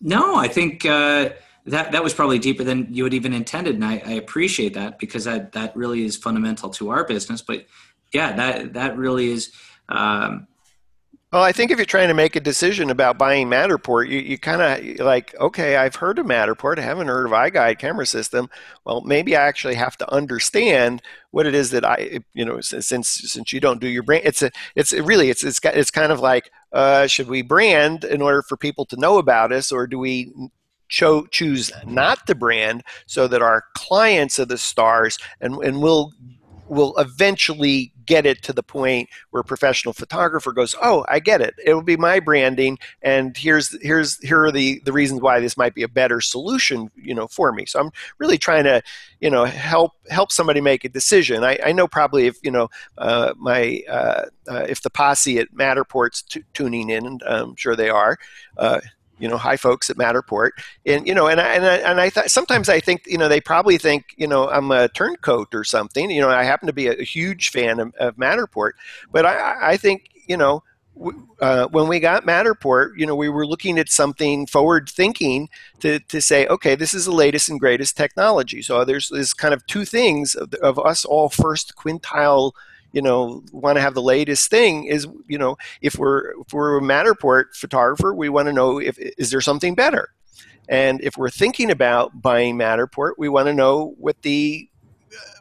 No, I think uh, that that was probably deeper than you had even intended, and I, I appreciate that, because that, that really is fundamental to our business. But yeah, that that really is. Um, Well, I think if you're trying to make a decision about buying Matterport, you, you kind of like, okay, I've heard of Matterport. I haven't heard of iGUIDE camera system. Well, maybe I actually have to understand what it is that I, you know, since since you don't do your brand, it's a, it's a, really, it's it's it's kind of like, uh, should we brand in order for people to know about us, or do we cho- choose not to brand so that our clients are the stars, and and we'll. will eventually get it to the point where a professional photographer goes, oh, I get it. It will be my branding, and here's here's here are the, the reasons why this might be a better solution, you know, for me. So I'm really trying to, you know, help help somebody make a decision. I, I know probably if, you know, uh, my uh, uh, if the posse at Matterport's t- tuning in, and I'm sure they are, uh, you know, hi folks at Matterport, and you know, and I and I, and I th- sometimes I think, you know, they probably think, you know, I'm a turncoat or something. You know, I happen to be a, a huge fan of, of Matterport, but I, I think, you know, w- uh, when we got Matterport, you know, we were looking at something forward-thinking to to say, okay, this is the latest and greatest technology. So there's this kind of two things of, of us all first quintile. You know, want to have the latest thing is, you know, if we're if we're a Matterport photographer, we want to know if is there something better, And if we're thinking about buying Matterport, we want to know what the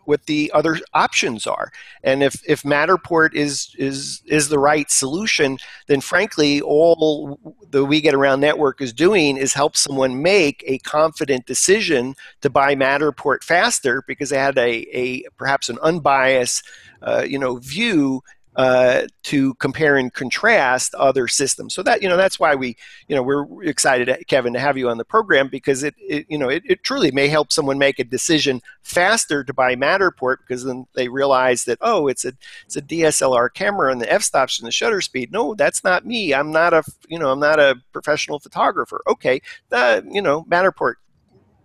what the other options are. And if, if Matterport is, is, is the right solution, then frankly, all the We Get Around Network is doing is help someone make a confident decision to buy Matterport faster because they had a, a perhaps an unbiased uh, you know, view uh, to compare and contrast other systems. So that, you know, that's why we, you know, we're excited, Kevin, to have you on the program because it, it you know, it, it truly may help someone make a decision faster to buy Matterport because then they realize that, oh, it's a, it's a D S L R camera and the f-stops and the shutter speed. No, that's not me. I'm not a, you know, I'm not a professional photographer. Okay. Uh, you know, Matterport,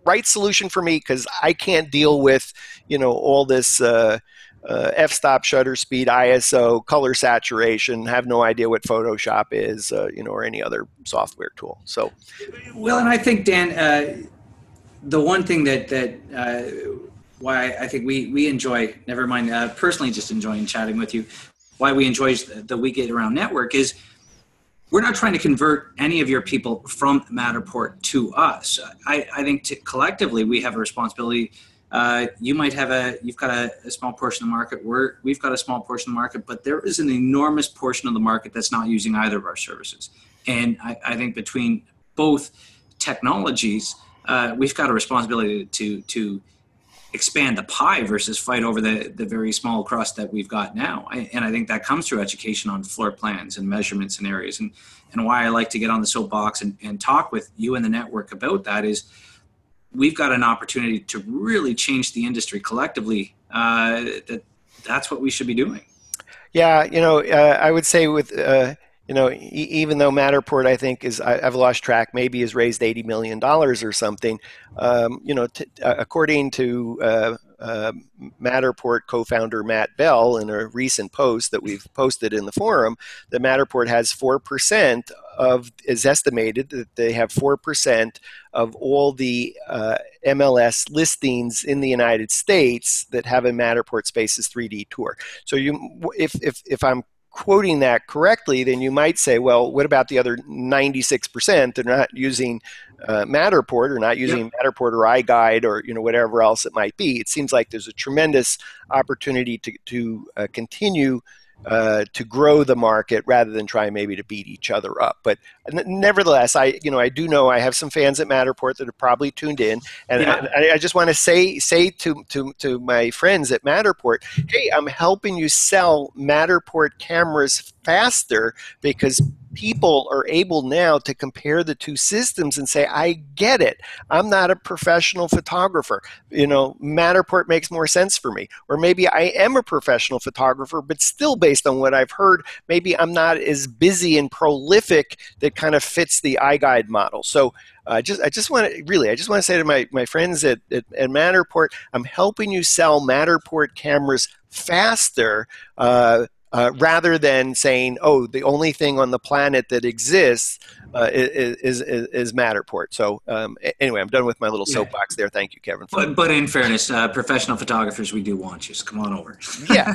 right solution for me because I can't deal with, you know, all this, uh, Uh, f-stop, shutter speed, I S O, color saturation, have no idea what Photoshop is, uh, you know, or any other software tool. So, well, and I think, Dan, uh, the one thing that, that uh, why I think we, we enjoy, never mind uh, personally just enjoying chatting with you, why we enjoy the We Get Around Network is we're not trying to convert any of your people from Matterport to us. I, I think to, collectively we have a responsibility. Uh, you might have a, you've got a, a small portion of the market, we're, we've got a small portion of the market, but there is an enormous portion of the market that's not using either of our services. And I, I think between both technologies, uh, we've got a responsibility to, to expand the pie versus fight over the, the very small crust that we've got now. I, and I think that comes through education on floor plans and measurement scenarios. And, and why I like to get on the soapbox and, and talk with you and the network about that is, we've got an opportunity to really change the industry collectively. Uh, that that's what we should be doing. Yeah, you know, uh, I would say with, uh, you know, e even though Matterport, I think is, I I've lost track, maybe has raised eighty million dollars or something, um, you know, t uh, according to uh, uh, Matterport co-founder Matt Bell in a recent post that we've posted in the forum, that Matterport has four percent of, is estimated that they have four percent of all the uh, M L S listings in the United States that have a Matterport Spaces three D tour. So you, if, if, if I'm quoting that correctly, then you might say, well, what about the other ninety-six percent that are not using uh, Matterport or not using yep. Matterport or iGUIDE or, you know, whatever else it might be? It seems like there's a tremendous opportunity to, to uh, continue Uh, to grow the market rather than try maybe to beat each other up. But nevertheless, I, you know, I do know I have some fans at Matterport that are probably tuned in. And yeah. I, I just want to say, say to, to, to my friends at Matterport, hey, I'm helping you sell Matterport cameras faster because people are able now to compare the two systems and say, I get it. I'm not a professional photographer. You know, Matterport makes more sense for me. Or maybe I am a professional photographer, but still based on what I've heard, maybe I'm not as busy and prolific that kind of fits the iGUIDE model. So I uh, just, I just want to really, I just want to say to my, my friends at, at, at Matterport, I'm helping you sell Matterport cameras faster, uh, Uh, rather than saying, oh, the only thing on the planet that exists uh, is, is, is Matterport. So um, anyway, I'm done with my little soapbox there. Thank you, Kevin. But, but in fairness, uh, professional photographers, we do want you. So come on over. Yeah.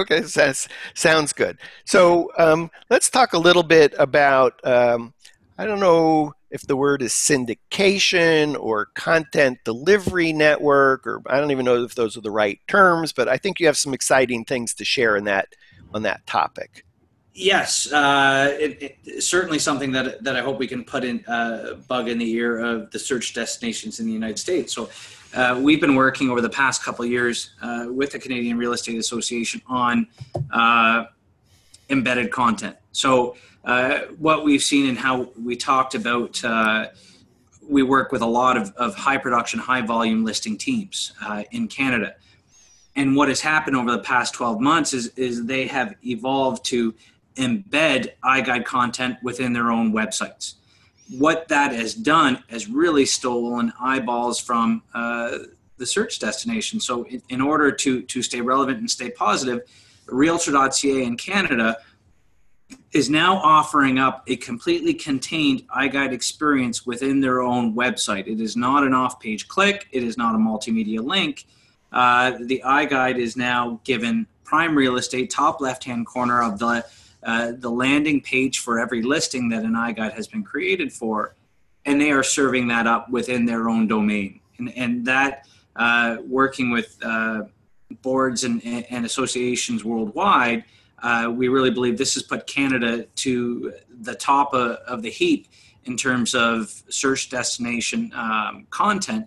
Okay. That's, sounds good. So um, let's talk a little bit about, um, I don't know if the word is syndication or content delivery network, or I don't even know if those are the right terms, but I think you have some exciting things to share in that on that topic. Yes, uh, it, it's certainly something that, that I hope we can put in uh, bug in the ear of the search destinations in the United States. So uh, we've been working over the past couple of years uh, with the Canadian Real Estate Association on uh, embedded content. So uh, what we've seen and how we talked about, uh, we work with a lot of, of high production, high volume listing teams uh, in Canada. And what has happened over the past twelve months is, is they have evolved to embed iGUIDE content within their own websites. What that has done has really stolen eyeballs from uh, the search destination. So in, in order to, to stay relevant and stay positive, Realtor dot C A in Canada is now offering up a completely contained iGUIDE experience within their own website. It is not an off-page click. It is not a multimedia link. Uh, the iGUIDE is now given prime real estate, top left-hand corner of the, uh, the landing page for every listing that an iGUIDE has been created for. and they are serving that up within their own domain. And, and that, uh, working with uh, boards and, and associations worldwide, uh, we really believe this has put Canada to the top of, of the heap in terms of search destination um, content.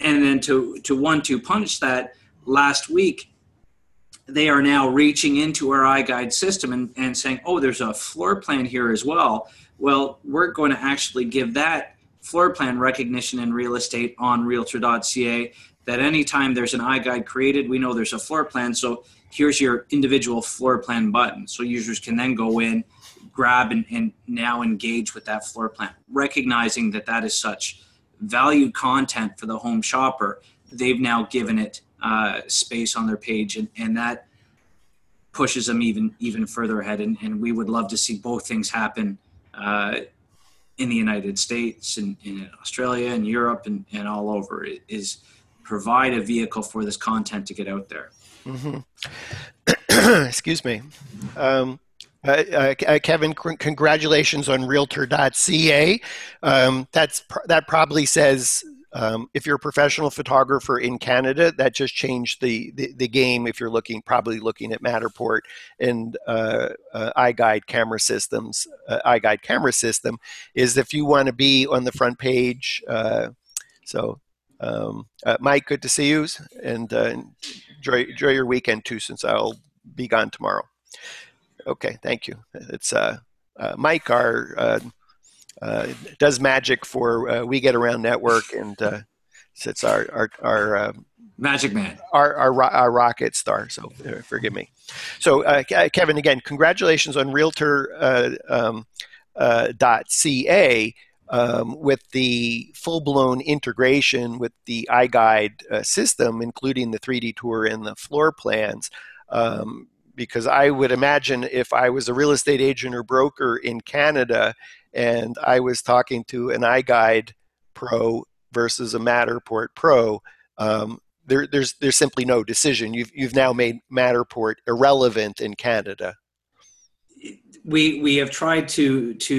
And then to, to one-two punch that, last week, they are now reaching into our iGUIDE system and, and saying, oh, there's a floor plan here as well. Well, we're going to actually give that floor plan recognition in real estate on Realtor dot C A, that anytime there's an iGUIDE created, we know there's a floor plan. So here's your individual floor plan button. So users can then go in, grab, and, and now engage with that floor plan, recognizing that that is such valued content for the home shopper. They've now given it uh, space on their page, and, and that pushes them even even further ahead. And, and we would love to see both things happen uh, in the United States and in Australia and Europe and, and all over. It is provide a vehicle for this content to get out there. Mm-hmm. Excuse me. Um, Uh, uh, Kevin, congratulations on Realtor dot C A. Um, that's pr that probably says um, if you're a professional photographer in Canada, that just changed the the, the game. If you're looking, probably looking at Matterport and uh, uh, iGUIDE camera systems, uh, iGUIDE camera system is if you want to be on the front page. Uh, so, um, uh, Mike, good to see you, and uh, enjoy enjoy your weekend too, since I'll be gone tomorrow. Okay, thank you. It's uh, uh, Mike, our uh, uh, does magic for uh, We Get Around Network, and uh, it's our our, our uh, magic man, our, our our rocket star. So uh, forgive me. So uh, Kevin, again, congratulations on Realtor dot C A uh, um, uh, um, with the full blown integration with the iGUIDE uh, system, including the three D tour and the floor plans. Um, Because I would imagine if I was a real estate agent or broker in Canada and I was talking to an iGUIDE Pro versus a Matterport Pro, um, there, there's there's simply no decision. You've you've now made Matterport irrelevant in Canada. We we have tried to to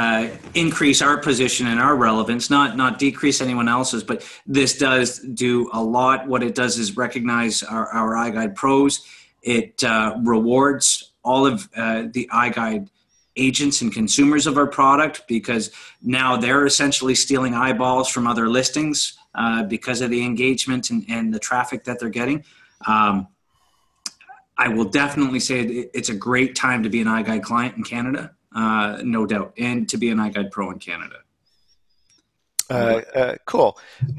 uh, increase our position and our relevance, not not decrease anyone else's. But this does do a lot. What it does is recognize our, our iGUIDE Pros. It uh, rewards all of uh, the iGUIDE agents and consumers of our product, because now they're essentially stealing eyeballs from other listings uh, because of the engagement and, and the traffic that they're getting. Um, I will definitely say it, it's a great time to be an iGUIDE client in Canada, uh, no doubt, and to be an iGUIDE Pro in Canada. Uh, uh, cool.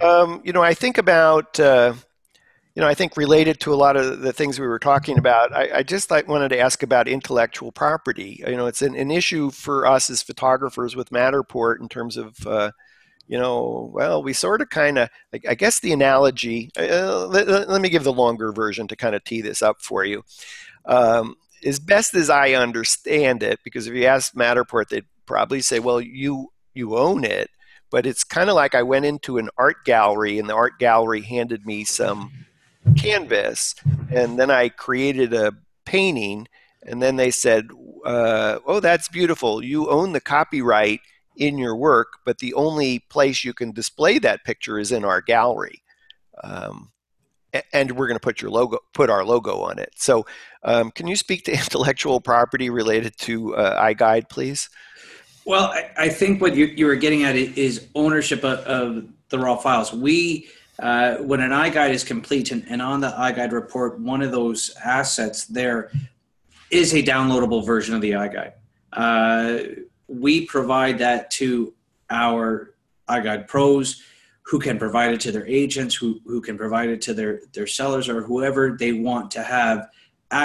Um, you know, I think about... Uh You know, I think related to a lot of the things we were talking about, I, I just like wanted to ask about intellectual property. You know, it's an, an issue for us as photographers with Matterport in terms of, uh, you know, well, we sort of kind of, like, I guess the analogy, uh, let, let me give the longer version to kind of tee this up for you. Um, as best as I understand it, because if you ask Matterport, they'd probably say, well, you, you own it. But it's kind of like I went into an art gallery and the art gallery handed me some canvas, and then I created a painting, and then they said, uh, oh, that's beautiful. You own the copyright in your work, but the only place you can display that picture is in our gallery. Um, and we're going to put your logo, put our logo on it. So um, can you speak to intellectual property related to uh, iGUIDE, please? Well, I, I think what you, you were getting at is ownership of, of the raw files. We Uh, when an iGUIDE is complete and, and on the iGUIDE report, one of those assets there is a downloadable version of the iGUIDE. Uh, we provide that to our iGUIDE Pros, who can provide it to their agents, who, who can provide it to their, their sellers, or whoever they want to have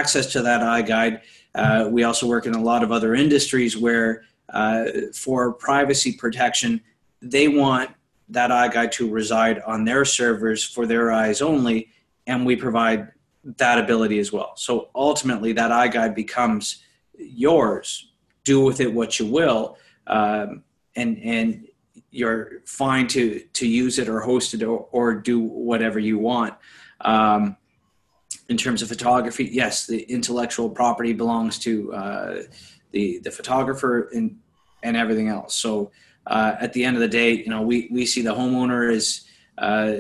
access to that iGUIDE. Uh, we also work in a lot of other industries where uh, for privacy protection, they want that iGUIDE to reside on their servers for their eyes only, and we provide that ability as well. So ultimately, that iGUIDE becomes yours. Do with it what you will, um, and and you're fine to to use it or host it or, or do whatever you want. Um, in terms of photography, yes, the intellectual property belongs to uh, the the photographer and and everything else. So. uh, at the end of the day, you know, we, we see the homeowner as uh,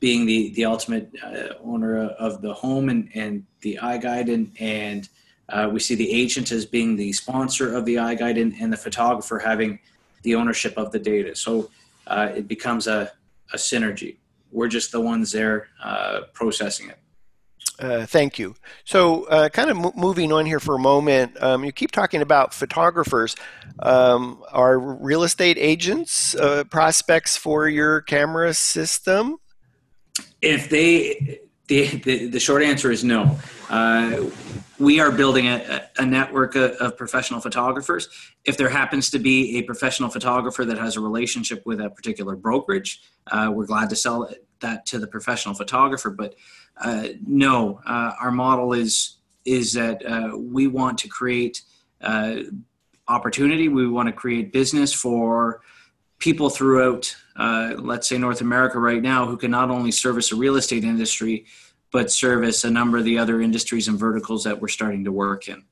being the, the ultimate uh, owner of the home and, and the iGUIDE, and, and uh, we see the agent as being the sponsor of the iGUIDE, and, and the photographer having the ownership of the data. So uh, it becomes a, a synergy. We're just the ones there uh, processing it. Uh, thank you. So uh, kind of mo moving on here for a moment, um, you keep talking about photographers. Um, are real estate agents uh, prospects for your camera system? If they, the, the, the short answer is no. Uh, we are building a, a network of, of professional photographers. If there happens to be a professional photographer that has a relationship with a particular brokerage, uh, we're glad to sell it. That to the professional photographer, but uh, no, uh, our model is is that uh, we want to create uh, opportunity. We want to create business for people throughout, uh, let's say, North America right now, who can not only service the real estate industry, but service a number of the other industries and verticals that we're starting to work in.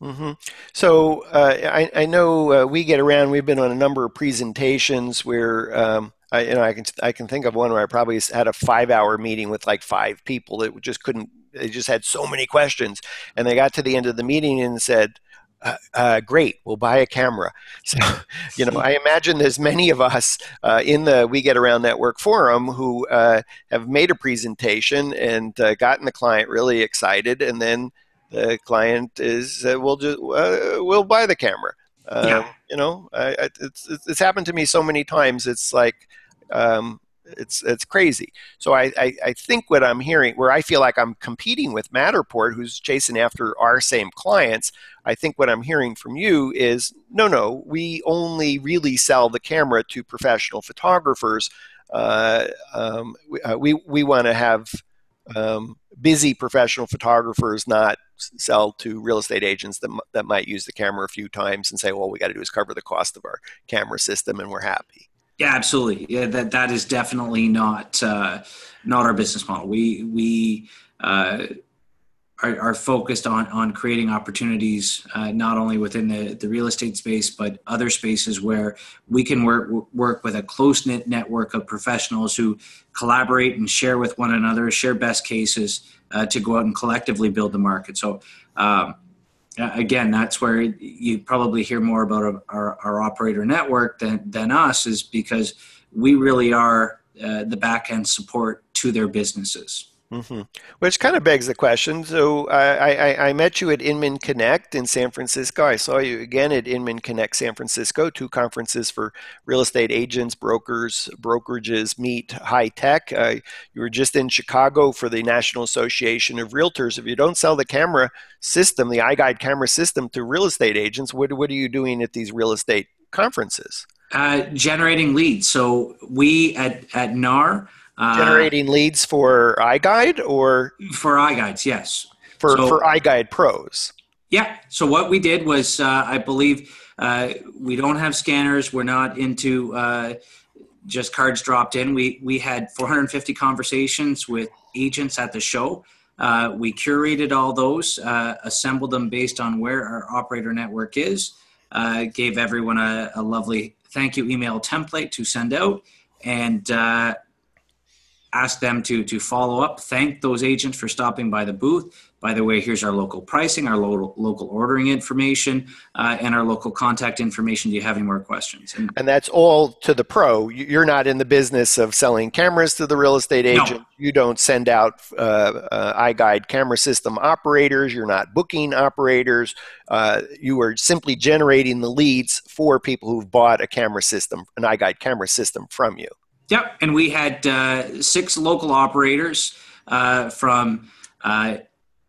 Mm-hmm. So uh, I, I know uh, We Get Around, we've been on a number of presentations where um, I, you know, I can I can think of one where I probably had a five-hour meeting with like five people that just couldn't. They just had so many questions, and they got to the end of the meeting and said, uh, uh, "Great, we'll buy a camera." So, you know, I imagine there's many of us uh, in the We Get Around Network Forum who uh, have made a presentation and uh, gotten the client really excited, and then the client is, uh, "We'll just uh, we'll buy the camera." Uh, yeah. You know, I, it's, it's happened to me so many times. It's like, um, it's, it's crazy. So I, I, I think what I'm hearing, where I feel like I'm competing with Matterport, who's chasing after our same clients, I think what I'm hearing from you is, no, no, we only really sell the camera to professional photographers. Uh, um, we, uh, we, we want to have um, busy professional photographers, not sell to real estate agents that, that might use the camera a few times and say, well, we got to do is cover the cost of our camera system and we're happy. Yeah, absolutely. Yeah, that, that is definitely not, uh, not our business model. We, we, uh, are, are focused on, on creating opportunities, uh, not only within the, the real estate space, but other spaces where we can work, work with a close knit network of professionals who collaborate and share with one another, share best cases, Uh, to go out and collectively build the market. So um, again, that's where you probably hear more about our, our operator network than, than us, is because we really are uh, the back-end support to their businesses. Mm-hmm. Which kind of begs the question. So I, I, I met you at Inman Connect in San Francisco. I saw you again at Inman Connect San Francisco, two conferences for real estate agents, brokers, brokerages, meet high tech. Uh, you were just in Chicago for the National Association of Realtors. If you don't sell the camera system, the iGUIDE camera system, to real estate agents, what, what are you doing at these real estate conferences? Uh, generating leads. So we at, at N A R, generating uh, leads for iGUIDE, or for iGUIDEs, yes. For so, for iGUIDE pros. Yeah. So what we did was, uh, I believe uh, we don't have scanners. We're not into uh, just cards dropped in. We we had four hundred fifty conversations with agents at the show. Uh, we curated all those, uh, assembled them based on where our operator network is. Uh, gave everyone a, a lovely thank you email template to send out, and Uh, ask them to, to follow up, thank those agents for stopping by the booth. By the way, here's our local pricing, our lo local ordering information, uh, and our local contact information. Do you have any more questions? And, and that's all to the pro. You're not in the business of selling cameras to the real estate agent. No. You don't send out uh, uh, iGUIDE camera system operators. You're not booking operators. Uh, you are simply generating the leads for people who've bought a camera system, an iGUIDE camera system from you. Yep, and we had uh, six local operators uh, from uh,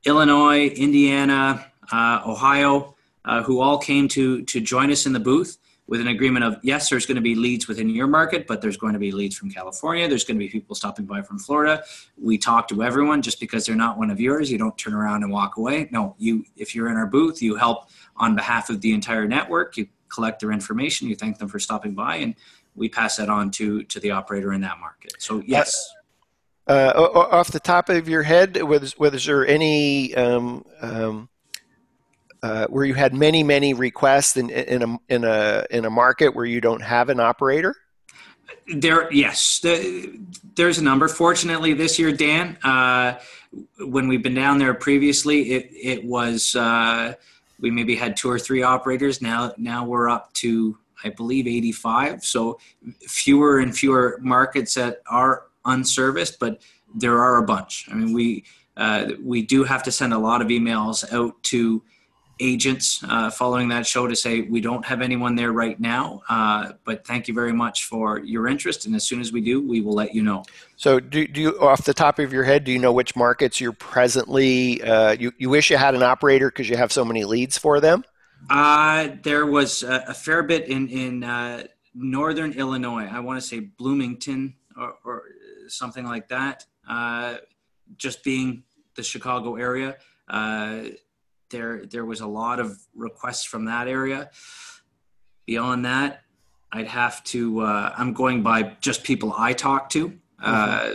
Illinois, Indiana, uh, Ohio, uh, who all came to, to join us in the booth with an agreement of, yes, there's going to be leads within your market, but there's going to be leads from California. There's going to be people stopping by from Florida. We talk to everyone. Just because they're not one of yours, you don't turn around and walk away. No, you, if you're in our booth, you help on behalf of the entire network. You collect their information. You thank them for stopping by, and we pass that on to, to the operator in that market. So yes. Uh, uh, off the top of your head, was, was there any um, um, uh, where you had many, many requests in, in a in a in a market where you don't have an operator? There, yes, the, there's a number. Fortunately, this year, Dan, uh, when we've been down there previously, it it was uh, we maybe had two or three operators. Now, now we're up to, I believe, eighty-five. So fewer and fewer markets that are unserviced, but there are a bunch. I mean, we uh, we do have to send a lot of emails out to agents uh, following that show to say, we don't have anyone there right now, uh, but thank you very much for your interest. And as soon as we do, we will let you know. So do, do you, off the top of your head, do you know which markets you're presently, uh, you, you wish you had an operator because you have so many leads for them? Uh, there was a, a fair bit in, in uh, Northern Illinois. I want to say Bloomington or, or something like that. Uh, just being the Chicago area, uh, there there was a lot of requests from that area. Beyond that, I'd have to, uh, I'm going by just people I talk to, uh, mm-hmm.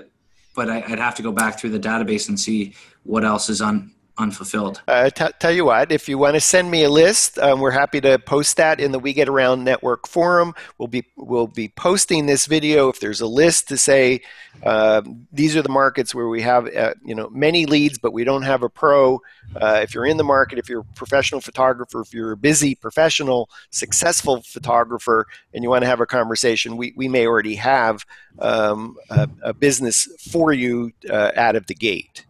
but I, I'd have to go back through the database and see what else is on. unfulfilled. Uh, t- tell you what, if you want to send me a list, um, we're happy to post that in the We Get Around Network Forum. We'll be we'll be posting this video. If there's a list to say, uh, these are the markets where we have uh, you know many leads, but we don't have a pro. Uh, if you're in the market, if you're a professional photographer, if you're a busy professional, successful photographer, and you want to have a conversation, we, we may already have um, a, a business for you uh, out of the gate.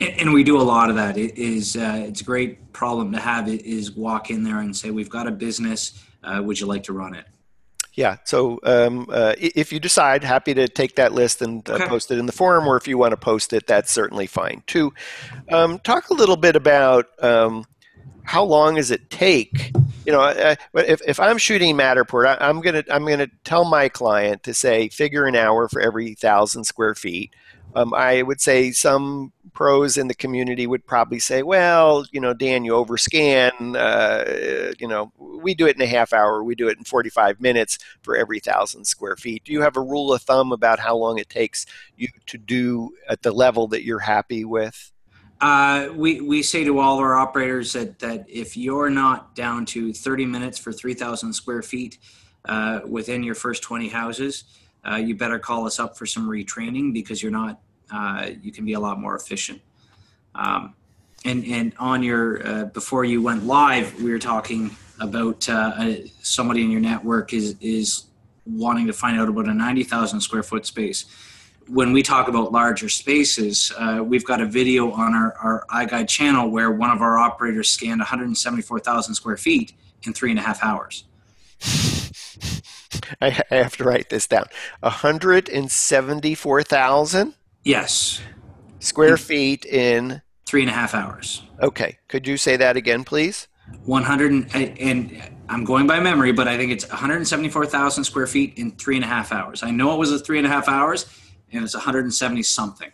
And we do a lot of that. It is, uh, it's a great problem to have. It is walk in there and say, we've got a business. Uh, would you like to run it? Yeah. So um, uh, if you decide, happy to take that list and uh, okay. post it in the forum, or if you want to post it, that's certainly fine too. Um, talk a little bit about um, how long does it take? You know, I, if if I'm shooting Matterport, I, I'm gonna I'm gonna tell my client to say figure an hour for every thousand square feet. Um, I would say some pros in the community would probably say, well, you know, Dan, you overscan, uh, you know, we do it in a half hour, we do it in forty-five minutes for every thousand square feet. Do you have a rule of thumb about how long it takes you to do at the level that you're happy with? Uh, we, we say to all our operators that, that if you're not down to thirty minutes for three thousand square feet uh, within your first twenty houses, uh, you better call us up for some retraining because you're not, Uh, you can be a lot more efficient. Um, and, and on your, uh, before you went live, we were talking about uh, somebody in your network is, is wanting to find out about a ninety thousand square foot space. When we talk about larger spaces, uh, we've got a video on our, our iGUIDE channel where one of our operators scanned one hundred seventy-four thousand square feet in three and a half hours. I have to write this down. one hundred seventy-four thousand? Yes. Square feet in? Three and a half hours. Okay. Could you say that again, please? one hundred, and, and I'm going by memory, but I think it's one hundred seventy-four thousand square feet in three and a half hours. I know it was a three and a half hours, and it's one hundred seventy something.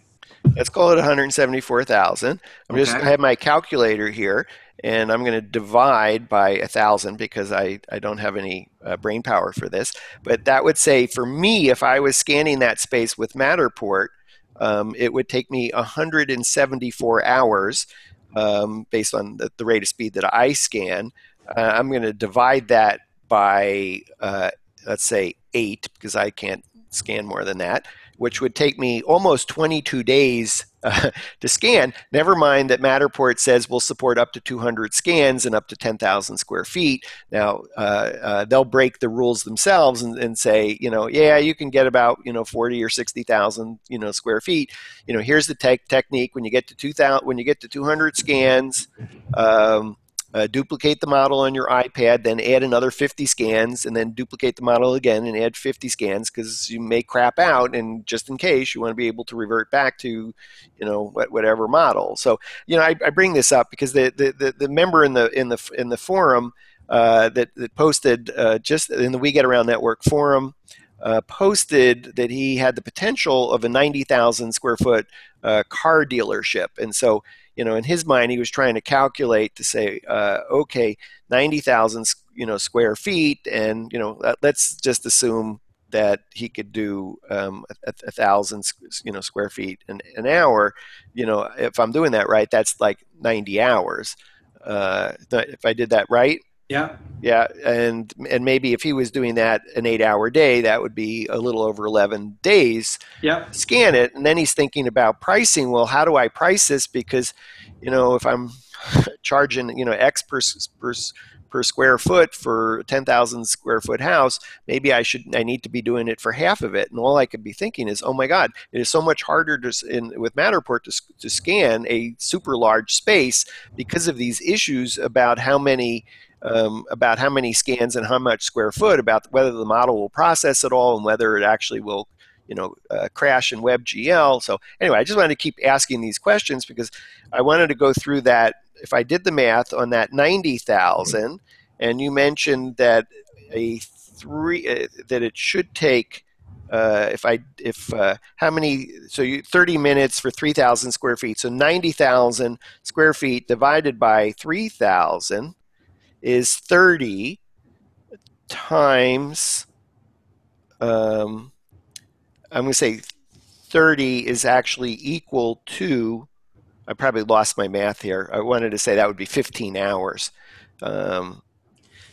Let's call it one hundred seventy-four thousand. I'm okay. just, I have my calculator here, and I'm going to divide by one thousand because I, I don't have any uh, brain power for this. But that would say, for me, if I was scanning that space with Matterport, Um, it would take me one hundred seventy-four hours um, based on the, the rate of speed that I scan. Uh, I'm going to divide that by, uh, let's say, eight, because I can't scan more than that, which would take me almost twenty-two days uh, to scan. Never mind that Matterport says we'll support up to two hundred scans and up to ten thousand square feet. Now, uh, uh, they'll break the rules themselves and, and say, you know, yeah, you can get about, you know, forty or sixty thousand, you know, square feet. You know, here's the tech technique. When you get to two thousand, when you get to two hundred scans, um, Uh, duplicate the model on your iPad, then add another fifty scans, and then duplicate the model again and add fifty scans because you may crap out, and just in case, you want to be able to revert back to, you know, whatever model. So, you know, I, I bring this up because the, the, the, the member in the in the in the forum uh, that that posted uh, just in the We Get Around Network forum. Uh, posted that he had the potential of a ninety thousand square foot uh, car dealership. And so, you know, in his mind, he was trying to calculate to say, uh, okay, ninety thousand, you know, square feet. And, you know, let's just assume that he could do um, a, a thousand, you know, square feet an, an hour. You know, if I'm doing that right, that's like ninety hours. uh, if I did that right. Yeah. Yeah. And, and maybe if he was doing that an eight hour day, that would be a little over eleven days. Yeah. Scan it. And then he's thinking about pricing. Well, how do I price this? Because, you know, if I'm charging, you know, X per, per, per square foot for a ten thousand square foot house, maybe I should, I need to be doing it for half of it. And all I could be thinking is, oh my God, it is so much harder to, in, with Matterport to, to scan a super large space because of these issues about how many, Um, about how many scans and how much square foot, about whether the model will process at all and whether it actually will, you know, uh, crash in Web G L. So anyway, I just wanted to keep asking these questions because I wanted to go through that. If I did the math on that ninety thousand, and you mentioned that a three uh, that it should take uh, if I if uh, how many so you, thirty minutes for three thousand square feet. So ninety thousand square feet divided by three thousand. Is thirty times, um, I'm going to say thirty is actually equal to, I probably lost my math here. I wanted to say that would be fifteen hours. Um,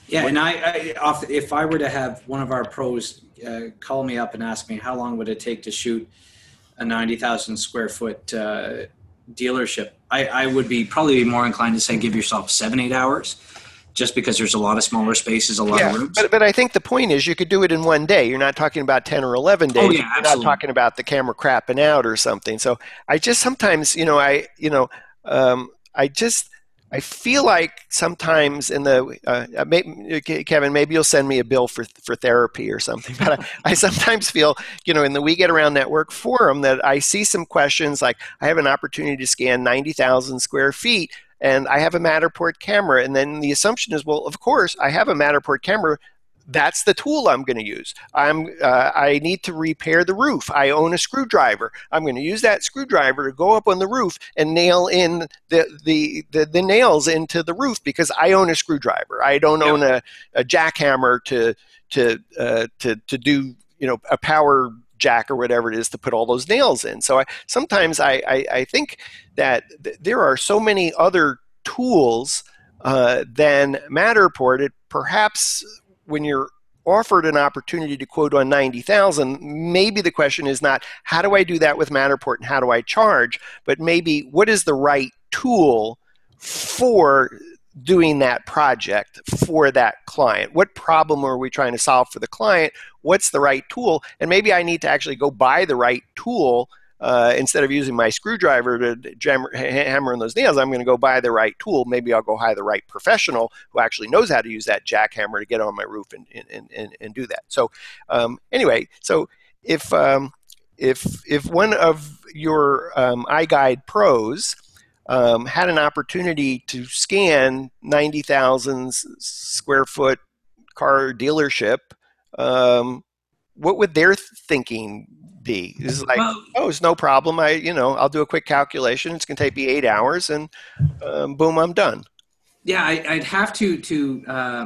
yeah, and I, I off, if I were to have one of our pros uh, call me up and ask me how long would it take to shoot a ninety thousand square foot uh, dealership, I, I would be probably more inclined to say give yourself seven, eight hours. Just because there's a lot of smaller spaces, a lot yeah, of rooms. But, but I think the point is you could do it in one day. You're not talking about ten or eleven days. Oh, yeah, You're absolutely. Not talking about the camera crapping out or something. So I just sometimes, you know, I, you know, um, I just, I feel like sometimes in the, uh, maybe, Kevin, maybe you'll send me a bill for, for therapy or something. But I, I sometimes feel, you know, in the We Get Around Network Forum that I see some questions like, I have an opportunity to scan ninety thousand square feet. And I have a Matterport camera. And then the assumption is, well, of course, I have a Matterport camera. That's the tool I'm going to use. I'm, uh, I need to repair the roof. I own a screwdriver. I'm going to use that screwdriver to go up on the roof and nail in the, the, the, the nails into the roof because I own a screwdriver. I don't own a, a jackhammer to, to, uh, to, to do, you know, a power jack or whatever it is to put all those nails in. So I, sometimes I, I, I think that th there are so many other tools uh, than Matterport. It perhaps when you're offered an opportunity to quote on ninety thousand, maybe the question is not how do I do that with Matterport and how do I charge, but maybe what is the right tool for doing that project for that client? What problem are we trying to solve for the client? What's the right tool? And maybe I need to actually go buy the right tool uh, instead of using my screwdriver to jam hammer in those nails. I'm going to go buy the right tool. Maybe I'll go hire the right professional who actually knows how to use that jackhammer to get on my roof and, and, and, and do that. So um, anyway, so if, um, if, if one of your um, iGUIDE pros Um, had an opportunity to scan ninety thousand square foot car dealership, um, what would their thinking be? It's like, well, oh, it's no problem. I, you know, I'll do a quick calculation. It's going to take me eight hours and um, boom, I'm done. Yeah, I, I'd have to, to uh,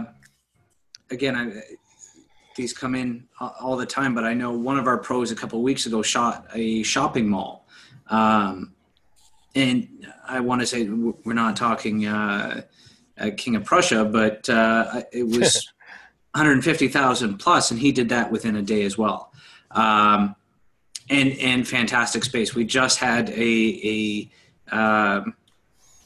again, I, these come in all the time, but I know one of our pros a couple of weeks ago shot a shopping mall. Um, And I want to say we're not talking uh, King of Prussia, but uh, it was one hundred fifty thousand plus, and he did that within a day as well. Um, and and fantastic space. We just had a, a um,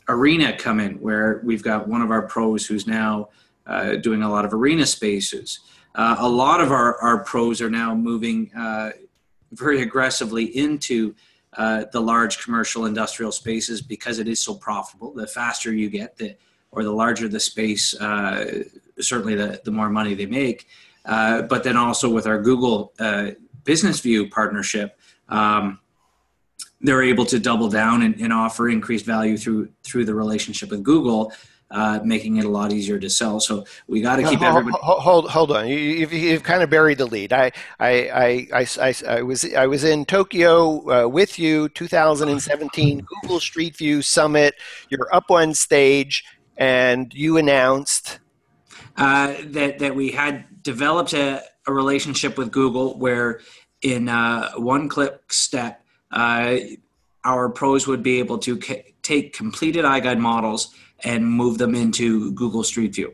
arena come in where we've got one of our pros who's now uh, doing a lot of arena spaces. Uh, a lot of our, our pros are now moving uh, very aggressively into Uh, the large commercial industrial spaces because it is so profitable. The faster you get, the, or the larger the space, uh, certainly the, the more money they make. Uh, but then also with our Google uh, Business View partnership, um, they're able to double down and, and offer increased value through, through the relationship with Google, uh, making it a lot easier to sell. So we got to keep hold, everybody. Hold, hold on. You, you've, you've kind of buried the lead. I, I, I, I, I was, I was in Tokyo uh, with you, two thousand seventeen Google Street View Summit. You're up on stage, and you announced uh, that that we had developed a, a relationship with Google, where in uh, one click step, uh, our pros would be able to c- take completed iGUIDE models and move them into Google Street View.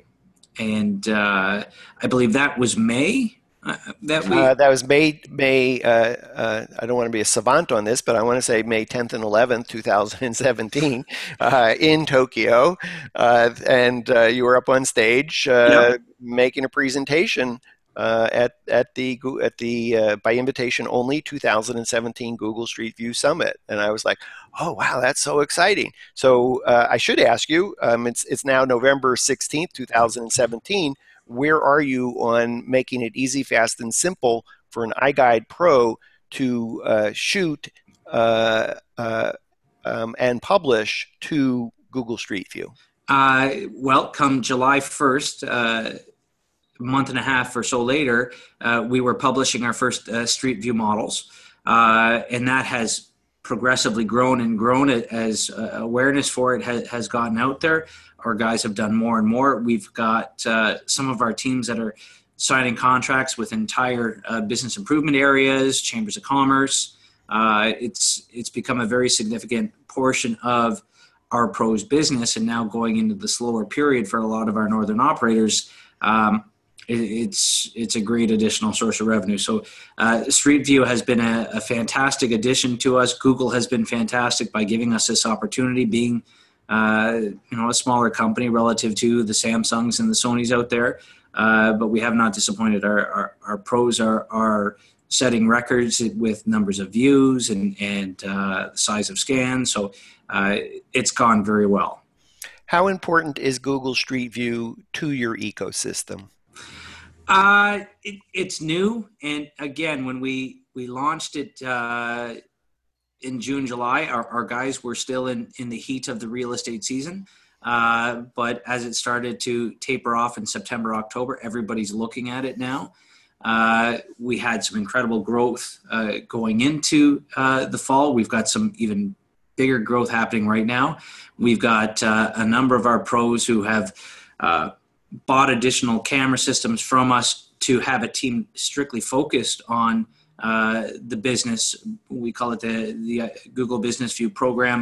And uh, I believe that was May. Uh, that, we- uh, that was May, May uh, uh, I don't want to be a savant on this, but I want to say May tenth and eleventh, two thousand seventeen uh, in Tokyo. Uh, and uh, you were up on stage uh, yep. making a presentation uh, at, at the, at the uh, by invitation only, two thousand seventeen Google Street View Summit. And I was like, oh, wow, that's so exciting. So uh, I should ask you, um, it's, it's now November sixteenth, two thousand seventeen. Where are you on making it easy, fast, and simple for an iGUIDE Pro to uh, shoot uh, uh, um, and publish to Google Street View? Uh, well, come July first, uh, a month and a half or so later, uh, we were publishing our first uh, Street View models, uh, and that has progressively grown and grown as uh, awareness for it has, has gotten out there. Our guys have done more and more. We've got uh, some of our teams that are signing contracts with entire uh, business improvement areas, chambers of commerce. Uh, it's it's become a very significant portion of our pros business, and now going into the slower period for a lot of our northern operators, um, it, it's it's a great additional source of revenue. So uh, Street View has been a, a fantastic addition to us. Google has been fantastic by giving us this opportunity, being Uh, you know, a smaller company relative to the Samsungs and the Sonys out there, uh, but we have not disappointed. Our our, our pros are, are setting records with numbers of views and and uh, size of scans, so uh, it's gone very well. How important is Google Street View to your ecosystem? Uh, it, it's new, and again, when we we launched it. Uh, In June, July, our, our guys were still in, in the heat of the real estate season. Uh, but as it started to taper off in September, October, everybody's looking at it now. Uh, we had some incredible growth uh, going into uh, the fall. We've got some even bigger growth happening right now. We've got uh, a number of our pros who have uh, bought additional camera systems from us to have a team strictly focused on Uh, the business, we call it the, the Google Business View program,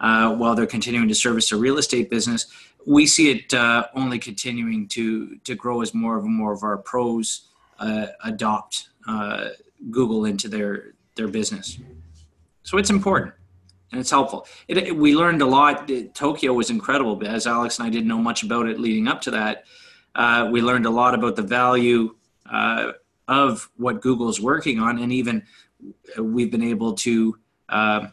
uh, while they're continuing to service the real estate business. We see it uh, only continuing to to grow as more and more of our pros uh, adopt uh, Google into their, their business. So it's important and it's helpful. It, it, we learned a lot. Tokyo was incredible, but as Alex and I didn't know much about it leading up to that, uh, we learned a lot about the value uh of what Google's working on, and even we've been able to uh,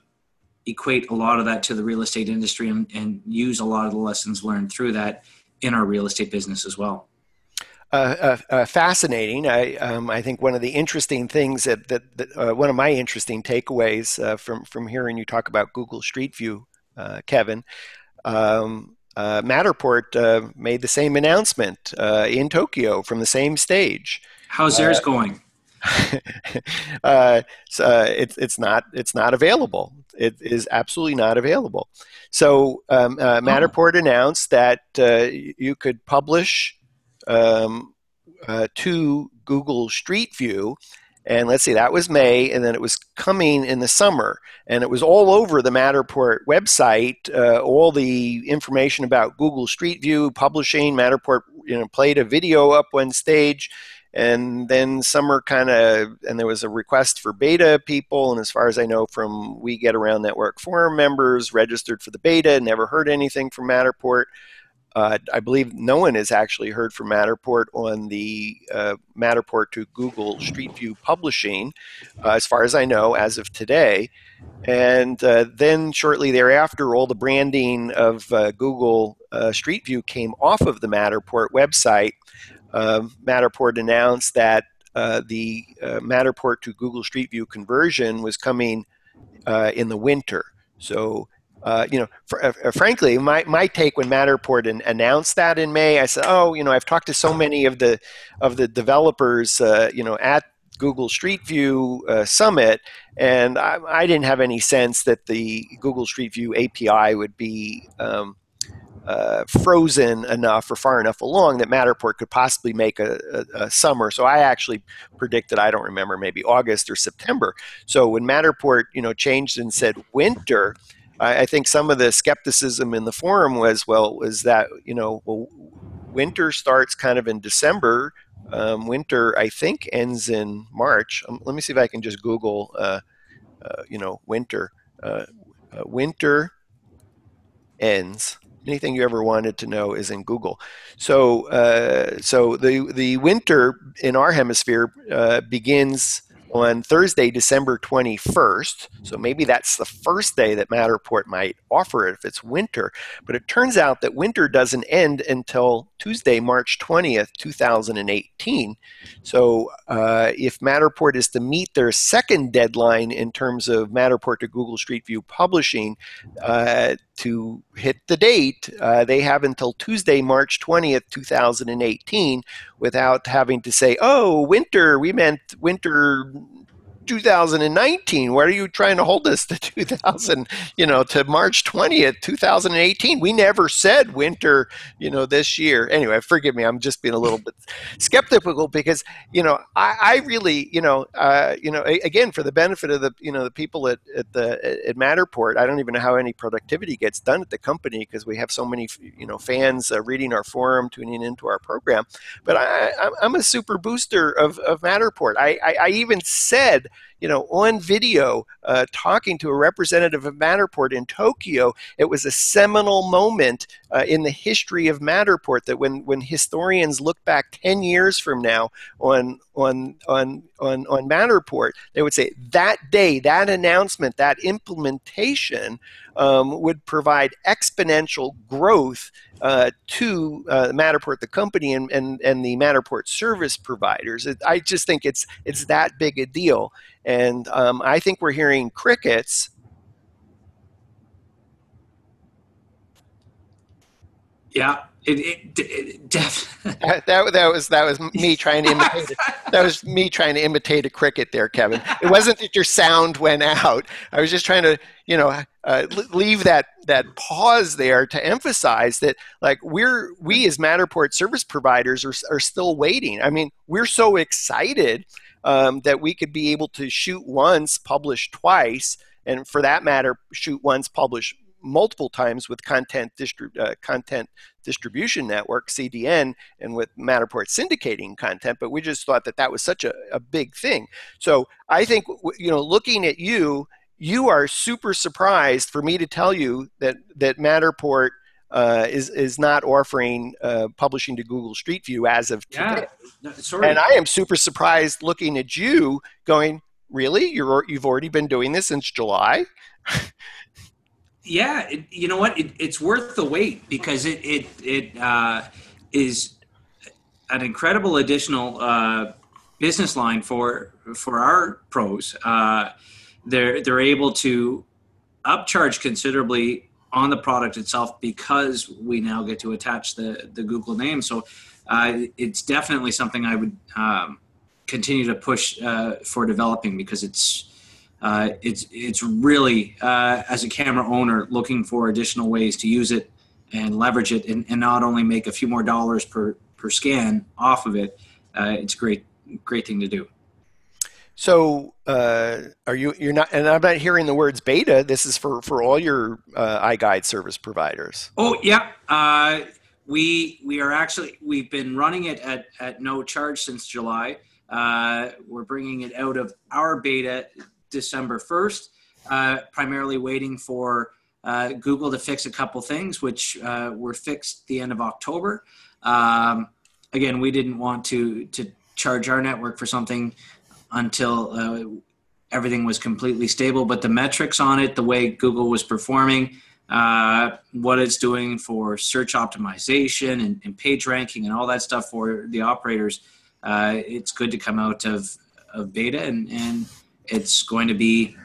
equate a lot of that to the real estate industry and, and use a lot of the lessons learned through that in our real estate business as well. Uh, uh, uh, fascinating. I, um, I think one of the interesting things that, that, that uh, one of my interesting takeaways uh, from, from hearing you talk about Google Street View, uh, Kevin, um, uh, Matterport uh, made the same announcement uh, in Tokyo from the same stage. How's theirs uh, going? uh, so, uh, it, it's not. It's not available. It is absolutely not available. So um, uh, Matterport oh. announced that uh, you could publish um, uh, to Google Street View, and let's see, that was May, and then it was coming in the summer, and it was all over the Matterport website. Uh, all the information about Google Street View publishing. Matterport, you know, played a video up on stage. And then summer kind of, and there was a request for beta people. And as far as I know from We Get Around Network Forum members, registered for the beta, never heard anything from Matterport. Uh, I believe no one has actually heard from Matterport on the uh, Matterport to Google Street View publishing, uh, as far as I know, as of today. And uh, then shortly thereafter, all the branding of uh, Google uh, Street View came off of the Matterport website. Uh, Matterport announced that uh, the uh, Matterport to Google Street View conversion was coming uh, in the winter. So, uh, you know, fr- uh, frankly, my, my take when Matterport an- announced that in May, I said, oh, you know, I've talked to so many of the of the developers, uh, you know, at Google Street View uh, Summit, and I, I didn't have any sense that the Google Street View A P I would be um, uh, frozen enough or far enough along that Matterport could possibly make a, a, a summer. So I actually predicted, I don't remember, maybe August or September. So when Matterport, you know, changed and said winter, I, I think some of the skepticism in the forum was, well, is that, you know, well, winter starts kind of in December. Um, winter, I think, ends in March. Um, let me see if I can just Google, uh, uh, you know, winter. Uh, uh, winter ends. Anything you ever wanted to know is in Google. So, uh, so the the winter in our hemisphere uh, begins on Thursday, December twenty-first. So maybe that's the first day that Matterport might offer it if it's winter. But it turns out that winter doesn't end until Tuesday, March twentieth, two thousand eighteen. So uh, if Matterport is to meet their second deadline in terms of Matterport to Google Street View publishing uh, to hit the date, uh, they have until Tuesday, March twentieth, two thousand eighteen, without having to say, oh, winter, we meant winter two thousand nineteen. Why are you trying to hold us to two thousand, you know, to March twentieth, two thousand eighteen? We never said winter, you know, this year. Anyway, forgive me. I'm just being a little bit skeptical because, you know, I, I really, you know, uh, you know, again, for the benefit of the, you know, the people at, at the at Matterport, I don't even know how any productivity gets done at the company because we have so many, you know, fans uh, reading our forum, tuning into our program. But I, I'm a super booster of, of Matterport. I, I, I even said, you know, on video, uh, talking to a representative of Matterport in Tokyo, it was a seminal moment uh, in the history of Matterport that when, when historians look back ten years from now on, on, on, on, on Matterport, they would say that day, that announcement, that implementation um, would provide exponential growth Uh, to uh, Matterport, the company, and, and, and the Matterport service providers. It, I just think it's it's that big a deal. And um, I think we're hearing crickets. Yeah, it, it, it definitely. that, that, that, was, that was me trying to imitate it. That was me trying to imitate a cricket there, Kevin. It wasn't that your sound went out. I was just trying to, you know, uh, leave that that pause there to emphasize that, like, we're we as Matterport service providers are, are still waiting. I mean, we're so excited um, that we could be able to shoot once, publish twice, and for that matter, shoot once, publish multiple times with content distri uh, content distribution network, C D N, and with Matterport syndicating content. But we just thought that that was such a, a big thing. So I think, you know, looking at you, you are super surprised for me to tell you that that Matterport uh, is is not offering uh, publishing to Google Street View as of yeah. today. No, sorry. And I am super surprised looking at you, going, "Really? You're you've already been doing this since July?" Yeah, it, you know what? It, it's worth the wait because it it it uh, is an incredible additional uh, business line for for our pros. Uh, They're, they're able to upcharge considerably on the product itself because we now get to attach the, the Google name. So uh, it's definitely something I would um, continue to push uh, for developing because it's, uh, it's, it's really, uh, as a camera owner, looking for additional ways to use it and leverage it and, and not only make a few more dollars per, per scan off of it. Uh, it's a great, great thing to do. So uh, are you, you're not, and I'm not hearing the words beta. This is for, for all your uh, iGUIDE service providers. Oh, yeah. Uh, we, we are actually, we've been running it at, at no charge since July. Uh, we're bringing it out of our beta December first, uh, primarily waiting for uh, Google to fix a couple things, which uh, were fixed the end of October. Um, again, we didn't want to, to charge our network for something until uh, everything was completely stable, but the metrics on it, the way Google was performing, uh, what it's doing for search optimization and, and page ranking and all that stuff for the operators, uh, it's good to come out of, of beta and, and it's going to be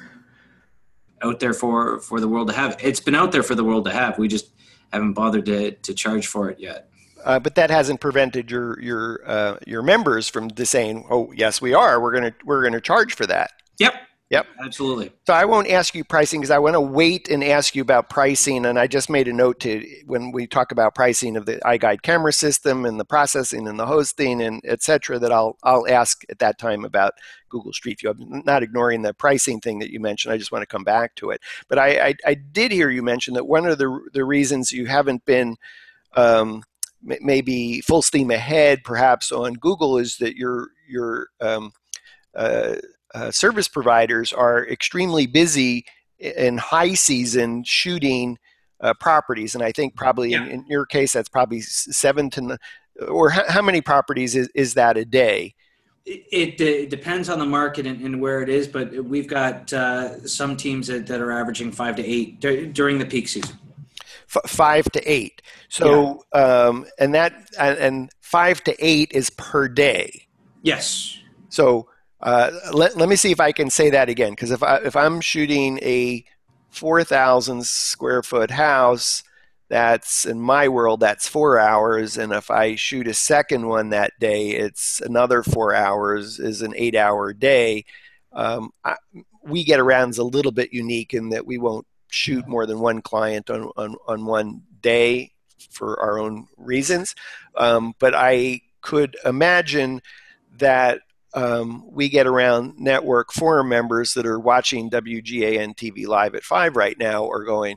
out there for, for the world to have. It's been out there for the world to have. We just haven't bothered to, to charge for it yet. Uh, but that hasn't prevented your your uh, your members from saying, "Oh, yes, we are. We're gonna we're gonna charge for that." Yep, Yep. Absolutely. So I won't ask you pricing because I want to wait and ask you about pricing. And I just made a note to when we talk about pricing of the iGUIDE camera system and the processing and the hosting and et cetera, that I'll, I'll ask at that time about Google Street View. I'm not ignoring the pricing thing that you mentioned. I just want to come back to it. But I, I, I did hear you mention that one of the, the reasons you haven't been um, m- maybe full steam ahead perhaps on Google is that your, your um, uh, Uh, service providers are extremely busy in high season shooting uh, properties. And I think probably yeah. in, in your case, that's probably seven to, nine, or h- how many properties is, is that a day? It, it, it depends on the market and, and where it is, but we've got uh, some teams that, that are averaging five to eight d- during the peak season. F- five to eight. So, yeah. um, and that, and five to eight is per day. Yes. So, Uh, let, let me see if I can say that again, because if, I, if I'm shooting a four thousand square foot house, that's, in my world, that's four hours. And if I shoot a second one that day, it's another four hours is an eight hour day. Um, I, we get around's a little bit unique in that we won't shoot more than one client on, on, on one day for our own reasons. Um, but I could imagine that Um, we get around network forum members that are watching W G A N T V live at five right now are going,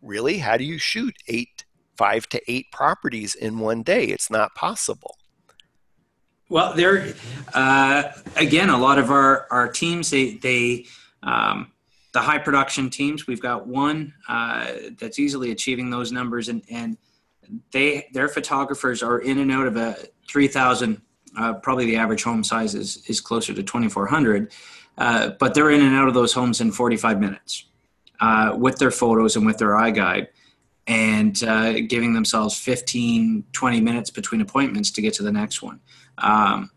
really? How do you shoot eight, five to eight properties in one day? It's not possible. Well, there, uh, again, a lot of our, our teams, they, they um, the high production teams, we've got one uh, that's easily achieving those numbers, and, and they, their photographers are in and out of a three thousand. Uh, probably the average home size is, is closer to twenty-four hundred, uh, but they're in and out of those homes in forty-five minutes uh, with their photos and with their iGUIDE, and uh, giving themselves fifteen, twenty minutes between appointments to get to the next one. Um,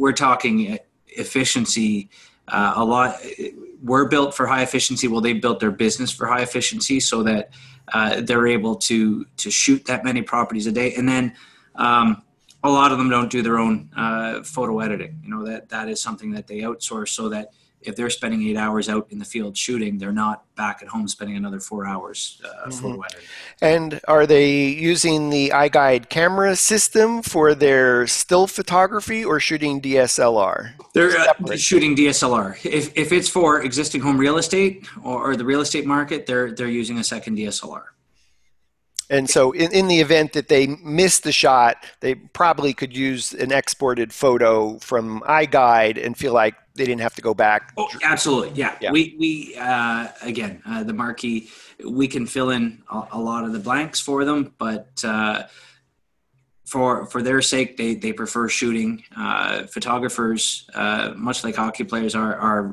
we're talking efficiency uh, a lot. We're built for high efficiency. Well, they built their business for high efficiency so that uh, they're able to, to shoot that many properties a day. And then, um, a lot of them don't do their own uh, photo editing. You know, that, that is something that they outsource, so that if they're spending eight hours out in the field shooting, they're not back at home spending another four hours uh, mm-hmm. photo editing. And are they using the iGUIDE camera system for their still photography or shooting D S L R? They're uh, shooting D S L R. If if it's for existing home real estate or, or the real estate market, they're they're using a second D S L R. And so in, in the event that they miss the shot, they probably could use an exported photo from iGUIDE and feel like they didn't have to go back. Oh, absolutely. Yeah. yeah. We, we uh, again, uh, the marquee, we can fill in a, a lot of the blanks for them, but uh, for for their sake, they, they prefer shooting. Uh, photographers, uh, much like hockey players, are, are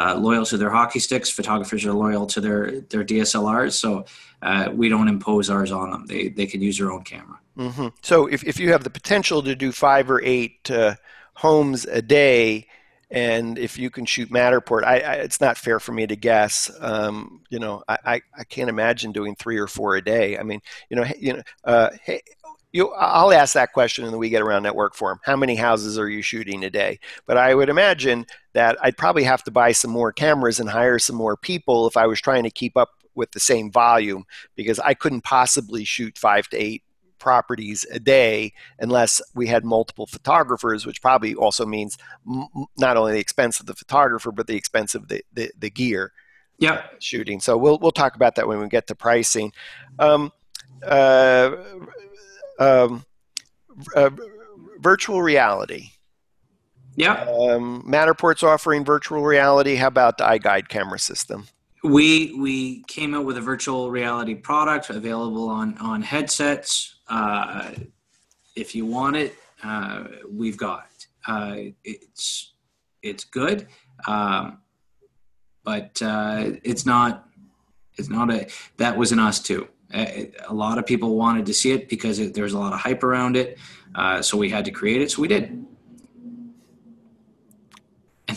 Uh, loyal to their hockey sticks. Photographers are loyal to their, their D S L Rs. So uh, we don't impose ours on them. They they can use their own camera. Mm-hmm. So if, if you have the potential to do five or eight uh, homes a day, and if you can shoot Matterport, I, I, it's not fair for me to guess. Um, you know, I, I, I can't imagine doing three or four a day. I mean, you know, you know, uh, hey, You, I'll ask that question in the We Get Around Network Forum. How many houses are you shooting a day? But I would imagine that I'd probably have to buy some more cameras and hire some more people if I was trying to keep up with the same volume, because I couldn't possibly shoot five to eight properties a day unless we had multiple photographers, which probably also means m- not only the expense of the photographer, but the expense of the, the, the gear yeah. shooting. So we'll we'll talk about that when we get to pricing. Um, uh, Um, uh, virtual reality. Yeah. Um, Matterport's offering virtual reality. How about the iGUIDE camera system? We we came out with a virtual reality product available on on headsets. Uh, if you want it, uh, we've got it. Uh, it's it's good, um, but uh, it's not it's not a that was an us too. A lot of people wanted to see it because it, there was a lot of hype around it. Uh, so we had to create it. So we did.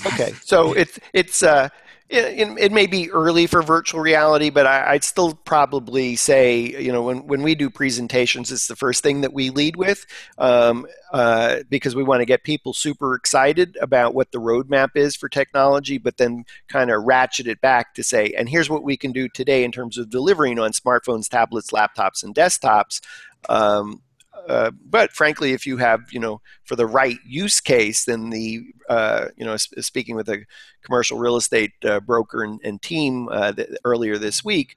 Okay. So it's, it's, uh, It, it may be early for virtual reality, but I, I'd still probably say, you know, when, when we do presentations, it's the first thing that we lead with um, uh, because we want to get people super excited about what the roadmap is for technology, but then kind of ratchet it back to say, and here's what we can do today in terms of delivering on smartphones, tablets, laptops, and desktops. Um, Uh, but frankly, if you have, you know, for the right use case, then the, uh, you know, sp speaking with a commercial real estate uh, broker and, and team uh, th earlier this week,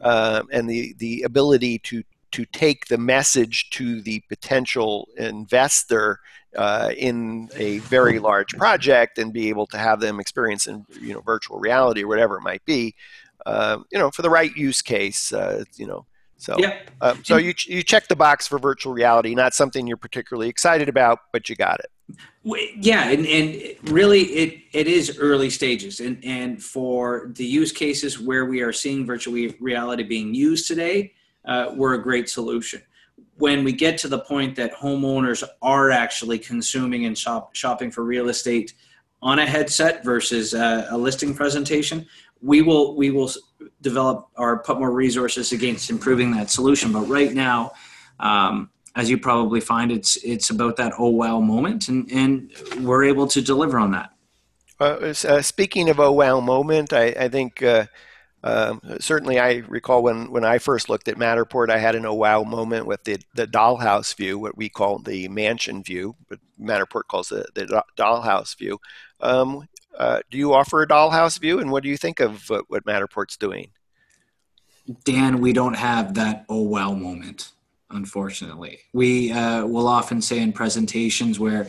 uh, and the, the ability to, to take the message to the potential investor uh, in a very large project and be able to have them experience in, you know, virtual reality or whatever it might be, uh, you know, for the right use case, uh, you know. So, yeah. um, so you, ch you check the box for virtual reality, not something you're particularly excited about, but you got it. Yeah, and, and really it, it is early stages. And, and for the use cases where we are seeing virtual reality being used today, uh, we're a great solution. When we get to the point that homeowners are actually consuming and shop, shopping for real estate on a headset versus uh, a listing presentation, we will we will develop or put more resources against improving that solution. But right now, um, as you probably find, it's it's about that oh wow moment, and, and we're able to deliver on that. Uh, uh, speaking of oh wow moment, I, I think uh, uh, certainly I recall when, when I first looked at Matterport, I had an oh wow moment with the, the dollhouse view, what we call the mansion view, but Matterport calls the, the dollhouse view. Um, Uh, do you offer a dollhouse view, and what do you think of uh, what Matterport's doing? Dan, we don't have that oh wow moment, unfortunately. We uh, will often say in presentations where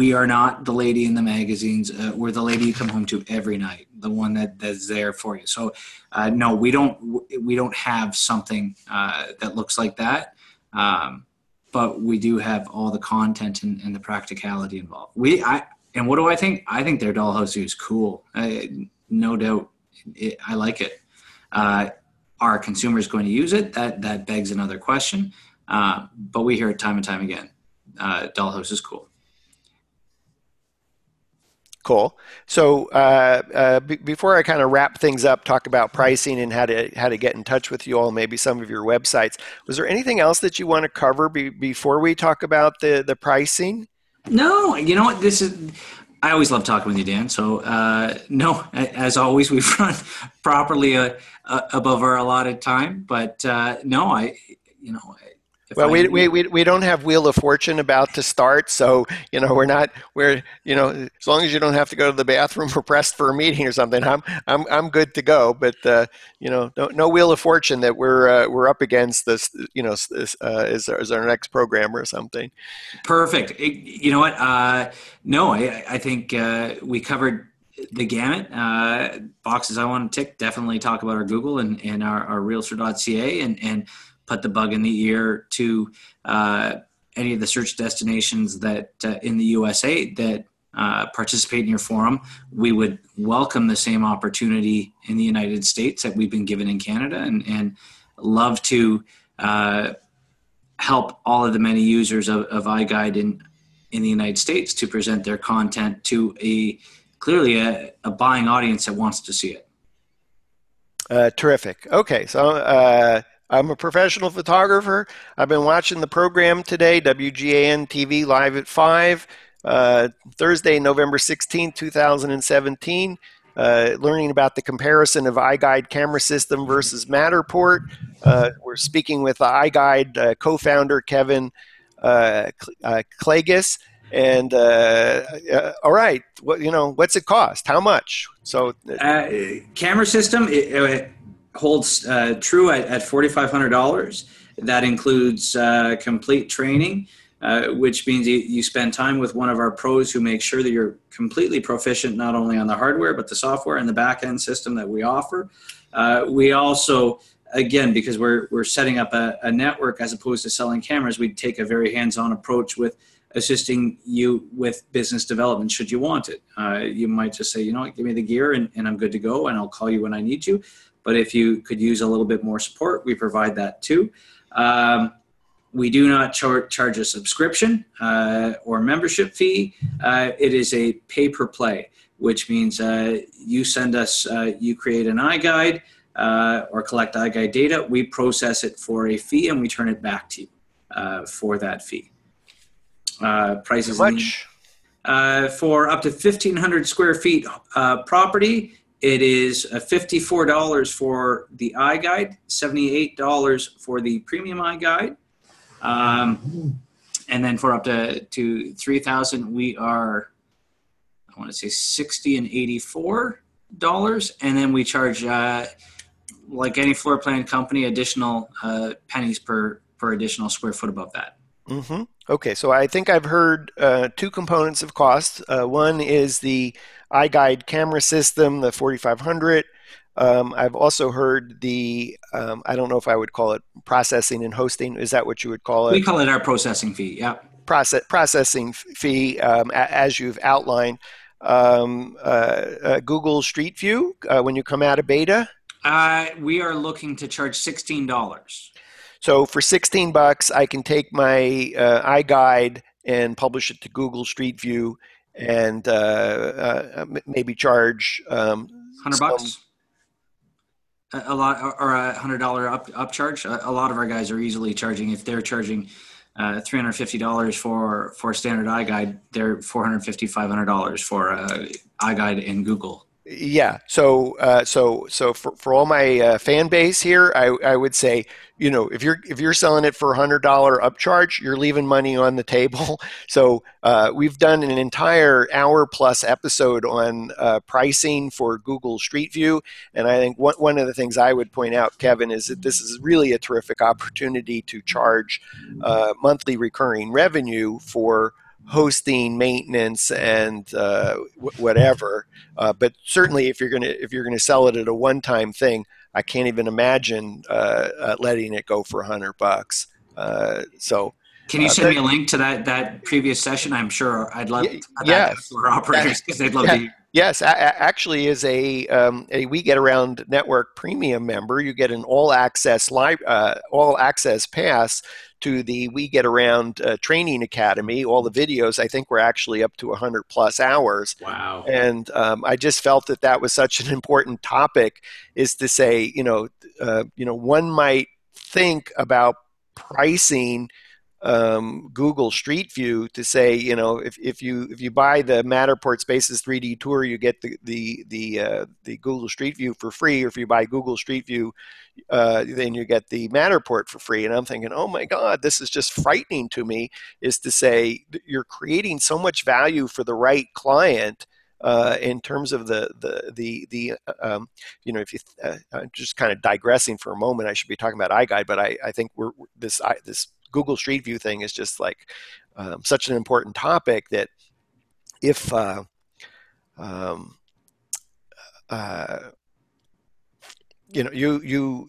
we are not the lady in the magazines. Uh, we're the lady you come home to every night, the one that, that's there for you. So uh, no, we don't, we don't have something uh, that looks like that. Um, but we do have all the content and, and the practicality involved. We, I, And what do I think? I think their dollhouse view is cool. I, no doubt, it, I like it. Uh, are consumers going to use it? That that begs another question. Uh, but we hear it time and time again. Uh, dollhouse is cool. Cool. So uh, uh, b before I kind of wrap things up, talk about pricing and how to how to get in touch with you all, maybe some of your websites. Was there anything else that you want to cover be before we talk about the the pricing? No, you know what? This is, I always love talking with you, Dan. So, uh, no, as always, we've run properly uh, uh, above our allotted time. But uh, no, I, you know. Well, I we, we, we, we don't have Wheel of Fortune about to start. So, you know, we're not, we're, you know, as long as you don't have to go to the bathroom or pressed for a meeting or something, I'm, I'm, I'm good to go. But, uh, you know, no, no Wheel of Fortune that we're, uh, we're up against this, you know, this, uh, is, is our next program or something. Perfect. It, you know what? Uh, no, I, I think uh, we covered the gamut. Uh, boxes I want to tick, definitely talk about our Google and, and our, our Realtor dot C A and, and, put the bug in the ear to uh, any of the search destinations that uh, in the U S A that uh, participate in your forum. We would welcome the same opportunity in the United States that we've been given in Canada, and, and love to uh, help all of the many users of, of iGUIDE in, in the United States to present their content to a clearly a, a buying audience that wants to see it. Uh, terrific. Okay. So, uh, I'm a professional photographer. I've been watching the program today, W G A N T V live at five, uh, Thursday, November sixteenth, two thousand seventeen, uh, learning about the comparison of iGUIDE camera system versus Matterport. Uh, we're speaking with the iGUIDE uh, co-founder, Kevin uh, uh, Klages. And uh, uh, all right, what, you know, what's it cost? How much? So, uh, camera system, it, it, holds uh, true at, at four thousand five hundred dollars. That includes uh, complete training, uh, which means you, you spend time with one of our pros who make sure that you're completely proficient, not only on the hardware, but the software and the back-end system that we offer. Uh, we also, again, because we're, we're setting up a, a network as opposed to selling cameras, we take a very hands-on approach with assisting you with business development should you want it. Uh, you might just say, you know what, give me the gear and, and I'm good to go, and I'll call you when I need you. But if you could use a little bit more support, we provide that too. Um, we do not char charge a subscription uh, or membership fee. Uh, it is a pay-per-play, which means uh, you send us, uh, you create an iGUIDE uh, or collect iGUIDE data, we process it for a fee and we turn it back to you uh, for that fee. Uh, prices How much? Uh, for up to fifteen hundred square feet uh, property, it is fifty-four dollars for the iGUIDE, seventy-eight dollars for the premium iGUIDE. Um, and then for up to, to three thousand, we are, I want to say sixty and eighty-four dollars. And then we charge, uh, like any floor plan company, additional uh, pennies per, per additional square foot above that. Mm-hmm. Okay, so I think I've heard uh, two components of cost. Uh, one is the iGUIDE camera system, the forty-five hundred. Um, I've also heard the, um, I don't know if I would call it processing and hosting. Is that what you would call it? We call it our processing fee, yeah. Process, processing fee, um, as you've outlined. Um, uh, uh, Google Street View, uh, when you come out of beta? Uh, we are looking to charge sixteen dollars. So for sixteen bucks, I can take my uh, iGUIDE and publish it to Google Street View and uh, uh, maybe charge um, one hundred bucks. A lot, or a hundred dollar up upcharge. A, a lot of our guys are easily charging. If they're charging uh, three hundred fifty dollars for for standard iGUIDE, they're four hundred fifty, five hundred dollars for uh, iGUIDE and Google. Yeah. So, uh, so, so for for all my uh, fan base here, I I would say, you know, if you're if you're selling it for a hundred dollar upcharge, you're leaving money on the table. So uh, we've done an entire hour plus episode on uh, pricing for Google Street View, and I think one one of the things I would point out, Kevin, is that this is really a terrific opportunity to charge uh, monthly recurring revenue for hosting, maintenance, and uh, w whatever. Uh, but certainly, if you're gonna if you're gonna sell it at a one-time thing, I can't even imagine uh, uh, letting it go for a hundred bucks. Uh, so, can you uh, send me a link to that that previous session? I'm sure I'd love. Yeah, to yes, for operators, because they'd love yeah. to hear. Yes, I, I actually, as a um, a We Get Around Network Premium member, you get an all access live uh, all access pass to the We Get Around uh, Training Academy. All the videos, I think, were actually up to one hundred plus hours. Wow. And um, I just felt that that was such an important topic, is to say, you know, uh, you know, one might think about pricing um, Google Street View to say, you know, if, if you if you buy the Matterport Spaces three D Tour, you get the the the, uh, the Google Street View for free, or if you buy Google Street View, Uh, then you get the Matterport for free. And I'm thinking, oh my God, this is just frightening to me, is to say that you're creating so much value for the right client uh, in terms of the, the, the, the um, you know, if you, uh, I'm just kind of digressing for a moment, I should be talking about iGUIDE, but I, I think we're, this, I, this Google Street View thing is just like um, such an important topic that if, uh, um, uh, you know, you you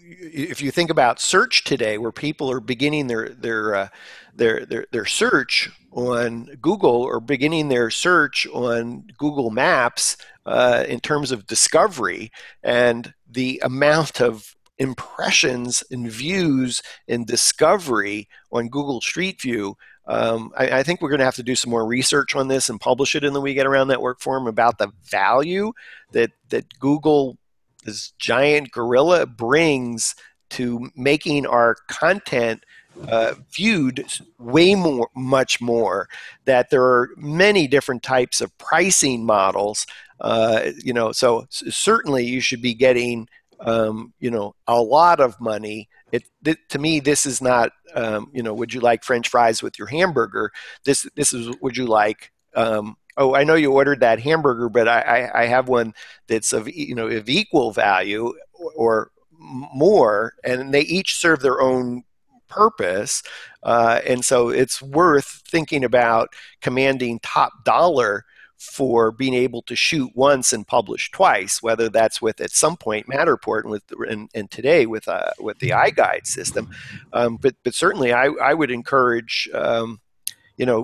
if you think about search today, where people are beginning their their uh, their, their their search on Google, or beginning their search on Google Maps uh, in terms of discovery, and the amount of impressions and views and discovery on Google Street View. Um, I, I think we're going to have to do some more research on this and publish it in the We Get Around Network Forum about the value that that Google, this giant gorilla, brings to making our content uh, viewed way more, much more, that there are many different types of pricing models, uh, you know, so certainly you should be getting, um, you know, a lot of money. It, th to me, this is not, um, you know, would you like French fries with your hamburger? This, this is, would you like, um, oh, I know you ordered that hamburger, but I, I, I have one that's of, you know, of equal value or, or more, and they each serve their own purpose. Uh, and so it's worth thinking about commanding top dollar for being able to shoot once and publish twice, whether that's with, at some point, Matterport, and with and, and today with uh, with the iGUIDE system. Um, but but certainly, I I would encourage. Um, You know,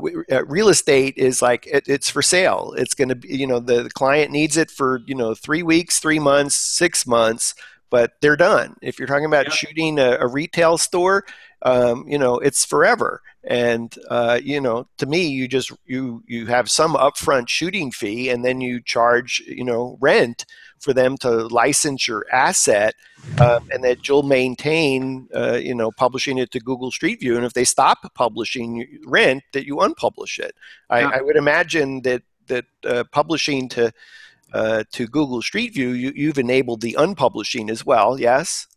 real estate is like, it, it's for sale. It's going to be, you know, the, the client needs it for, you know, three weeks, three months, six months. but they're done. If you're talking about yeah. shooting a, a retail store, um, you know, it's forever. And, uh, you know, to me, you just, you, you have some upfront shooting fee, and then you charge, you know, rent for them to license your asset, um, and that you'll maintain, uh, you know, publishing it to Google Street View. And if they stop publishing rent, that you unpublish it. I, yeah. I would imagine that, that uh, publishing to, uh, to Google Street View, you, you've enabled the unpublishing as well. Yes.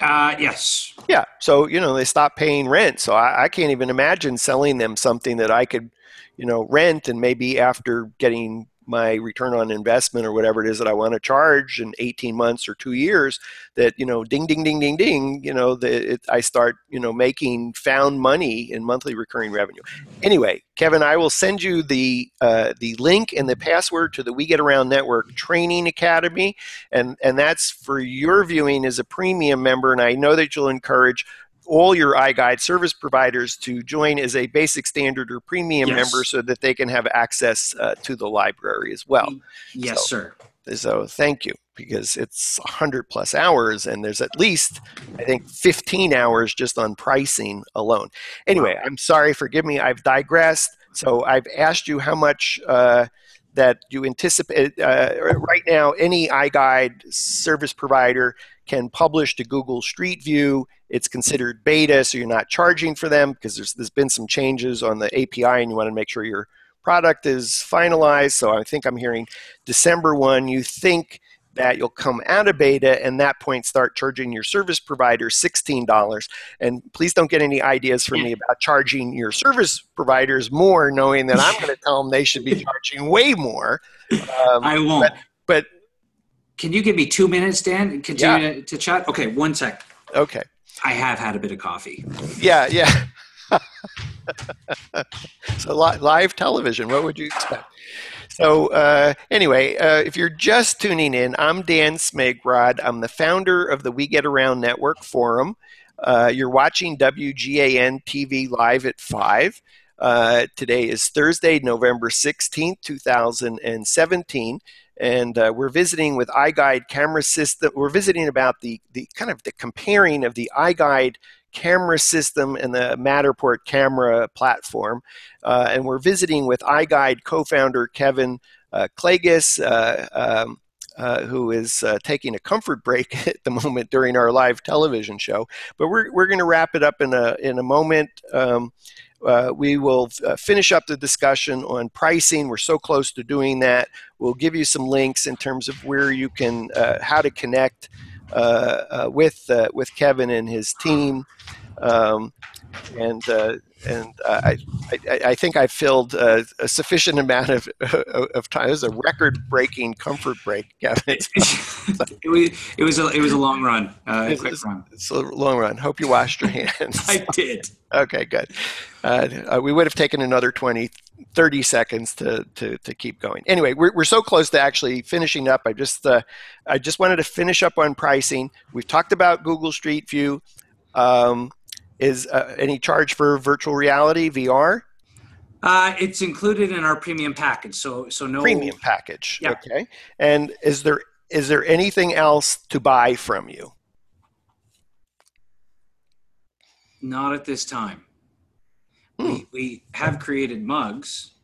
Uh, yes. Yeah. So, you know, they stopped paying rent. So I, I can't even imagine selling them something that I could, you know, rent, and maybe after getting my return on investment or whatever it is that I want to charge in eighteen months or two years that, you know, ding, ding, ding, ding, ding, you know, that I start, you know, making found money in monthly recurring revenue. Anyway, Kevin, I will send you the, uh, the link and the password to the We Get Around Network Training Academy. And, and that's for your viewing as a premium member. And I know that you'll encourage all your iGUIDE service providers to join as a basic standard or premium yes. member so that they can have access uh, to the library as well. Yes, so, sir. So thank you, because it's one hundred plus hours, and there's at least, I think, fifteen hours just on pricing alone. Anyway, I'm sorry, forgive me, I've digressed. So I've asked you how much uh, that you anticipate. Uh, right now, any iGUIDE service provider can publish to Google Street View. It's considered beta, so you're not charging for them, because there's, there's been some changes on the A P I, and you want to make sure your product is finalized. So I think I'm hearing December first, you think that you'll come out of beta, and that point start charging your service provider sixteen dollars. And please don't get any ideas from me about charging your service providers more, knowing that I'm going to tell them they should be charging way more. Um, I won't. But, but can you give me two minutes, Dan, and continue yeah. to, to chat? Okay, one sec. Okay. I have had a bit of coffee. Yeah, yeah. So li live television, what would you expect? So uh, anyway, uh, if you're just tuning in, I'm Dan Smigrod. I'm the founder of the We Get Around Network Forum. Uh, you're watching W G A N T V live at five. Uh, today is Thursday, November sixteenth, two thousand seventeen. And uh, we're visiting with iGUIDE camera system. We're visiting about the, the kind of the comparing of the iGUIDE camera system and the Matterport camera platform. Uh, and we're visiting with iGUIDE co-founder Kevin uh, Klages, uh, um, uh, who is uh, taking a comfort break at the moment during our live television show. But we're, we're going to wrap it up in a, in a moment. Um, Uh, we will uh, finish up the discussion on pricing. We're so close to doing that. We'll give you some links in terms of where you can, uh, how to connect uh, uh, with uh, with Kevin and his team. Um, and uh, and uh, I, I, I think I filled uh, a sufficient amount of, uh, of time. It was a record-breaking comfort break, Kevin. it, was, it, was a, it was a long run, uh, a quick run. It's a long run. Hope you washed your hands. I did. Okay, good. Uh, uh, we would have taken another twenty, thirty seconds to, to, to keep going. Anyway, we're, we're so close to actually finishing up. I just, uh, I just wanted to finish up on pricing. We've talked about Google Street View. Um, Is uh, any charge for virtual reality, V R? Uh, it's included in our premium package, so so no premium package. Yeah. Okay. And is there is there anything else to buy from you? Not at this time. Hmm. We, we have created mugs.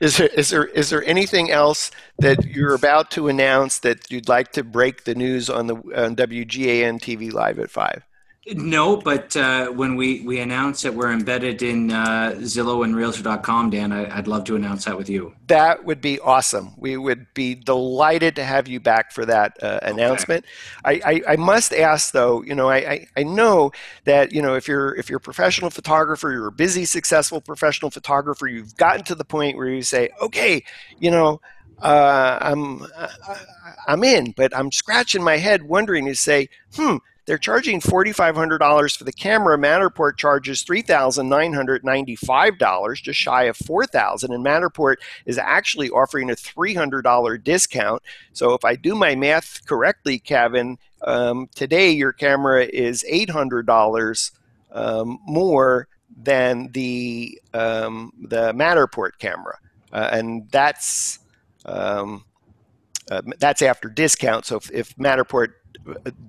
is there is there is there anything else that you're about to announce that you'd like to break the news on the on W G A N T V live at five? No, but uh, when we, we announce that we're embedded in uh, Zillow and Realtor dot com, Dan, I, I'd love to announce that with you. That would be awesome. We would be delighted to have you back for that uh, announcement. Okay. I, I, I must ask, though, you know, I, I, I know that, you know, if you're, if you're a professional photographer, you're a busy, successful professional photographer, you've gotten to the point where you say, okay, you know, uh, I'm, I'm in, but I'm scratching my head wondering to say, hmm, they're charging four thousand five hundred dollars for the camera. Matterport charges three thousand nine hundred ninety-five dollars, just shy of four thousand dollars. And Matterport is actually offering a three hundred dollar discount. So if I do my math correctly, Kevin, um, today your camera is eight hundred dollars um, more than the, um, the Matterport camera. Uh, and that's, um, uh, that's after discount. So if, if Matterport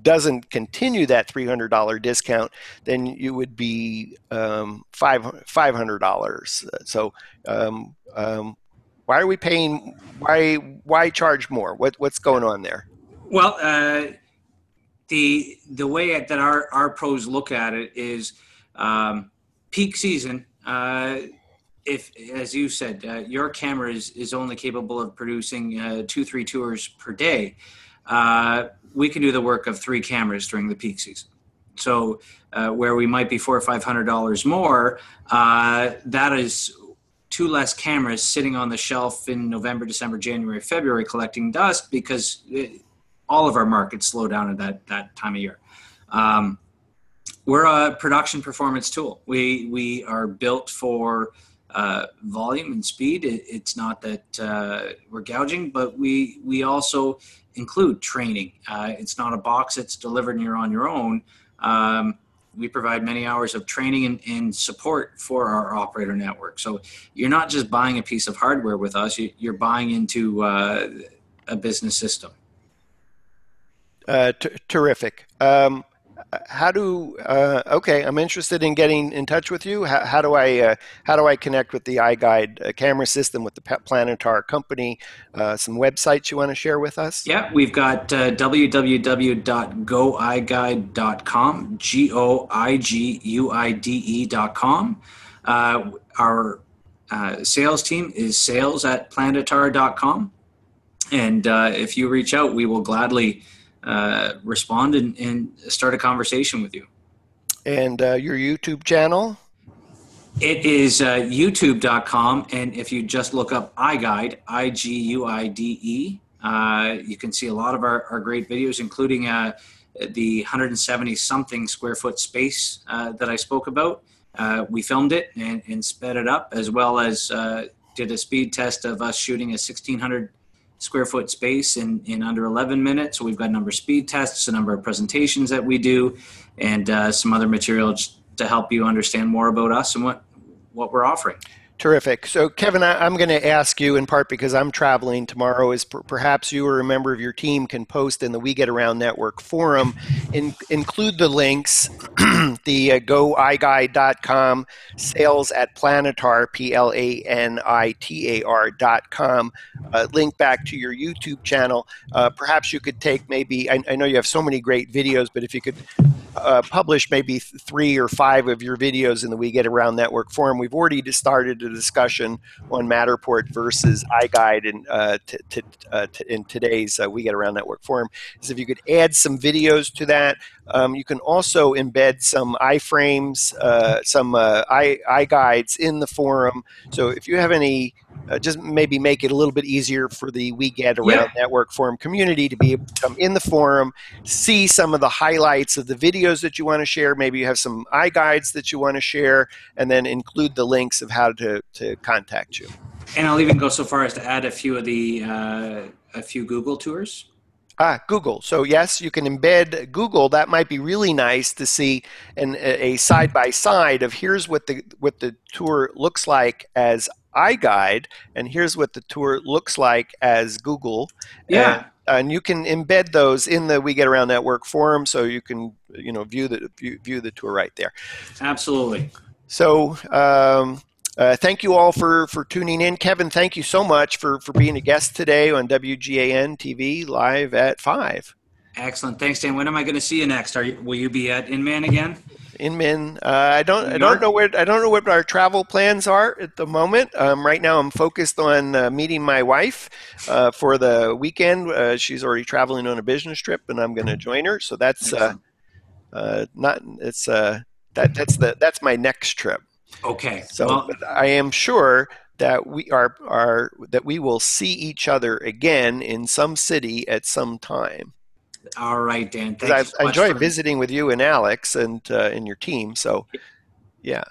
doesn't continue that three hundred dollar discount, then you would be um, five hundred dollars. So um, um, why are we paying? Why why charge more? What what's going on there? Well, uh, the the way that our our pros look at it is um, peak season. Uh, If, as you said, uh, your camera is, is only capable of producing uh, two, three tours per day, uh, we can do the work of three cameras during the peak season. So uh, where we might be four or five hundred dollars more, uh, that is two less cameras sitting on the shelf in November, December, January, February collecting dust, because it, all of our markets slow down at that, that time of year. Um, we're a production performance tool. We, we are built for Uh, volume and speed. It, it's not that uh, we're gouging, but we we also include training. Uh, it's not a box that's delivered and you're on your own. Um, we provide many hours of training and, and support for our operator network. So you're not just buying a piece of hardware with us, you, you're buying into uh, a business system. Uh, t- terrific. Um, How do, uh, okay, I'm interested in getting in touch with you. How, how do I uh, how do I connect with the iGUIDE uh, camera system, with the Planitar company? Uh, some websites you want to share with us? Yeah, we've got uh, w w w dot go i guide dot com, G O I G U I D E dot com. Uh, our uh, sales team is sales at planitar dot com. And uh, if you reach out, we will gladly uh respond and, and start a conversation with you. And uh, your YouTube channel? It is uh, youtube dot com, and if you just look up iGUIDE, I G U I D E, uh, you can see a lot of our, our great videos, including uh, the one hundred seventy something square foot space uh, that I spoke about. Uh, we filmed it and, and sped it up, as well as uh, did a speed test of us shooting a sixteen hundred square foot space in, in under eleven minutes. So we've got a number of speed tests, a number of presentations that we do, and uh, some other materials to help you understand more about us and what, what we're offering. Terrific. So Kevin, I, I'm going to ask you, in part because I'm traveling tomorrow, is per, perhaps you or a member of your team can post in the We Get Around Network Forum, in, include the links, the uh, go i guide dot com, sales at Planitar, P L A N I T A R dot com, uh, link back to your YouTube channel. Uh, perhaps you could take maybe, I, I know you have so many great videos, but if you could Uh, publish maybe th- three or five of your videos in the We Get Around Network Forum. We've already just started a discussion on Matterport versus iGUIDE in, uh, t- t- uh, t- in today's uh, We Get Around Network Forum. So if you could add some videos to that, um, you can also embed some iframes, uh, some uh, i iGuides in the forum. So if you have any, uh, just maybe make it a little bit easier for the We Get Around yeah. Network Forum community to be able to come in the forum, see some of the highlights of the video. Videos that you want to share, maybe you have some iGuides that you want to share, and then include the links of how to, to contact you. And I'll even go so far as to add a few of the, uh, a few Google tours. Ah, Google. So yes, you can embed Google. That might be really nice to see an, a side-by-side of here's what the, what the tour looks like as iGUIDE, and here's what the tour looks like as Google. Yeah. And And you can embed those in the We Get Around Network forum, so you can, you know, view the view, view the tour right there. Absolutely. So um, uh, thank you all for, for tuning in. Kevin, thank you so much for, for being a guest today on W G A N T V Live at five. Excellent. Thanks, Dan. When am I going to see you next? Are you, will you be at Inman again? Inman. Uh, I don't. I don't know where. I don't know what our travel plans are at the moment. Um, right now, I'm focused on uh, meeting my wife uh, for the weekend. Uh, she's already traveling on a business trip, and I'm going to join her. So that's uh, uh, not. It's uh, that. That's the. That's my next trip. Okay. So well, but I am sure that we are are that we will see each other again in some city at some time. All right, Dan. I, so I enjoy visiting me. with you and Alex and uh, and your team. So, yeah.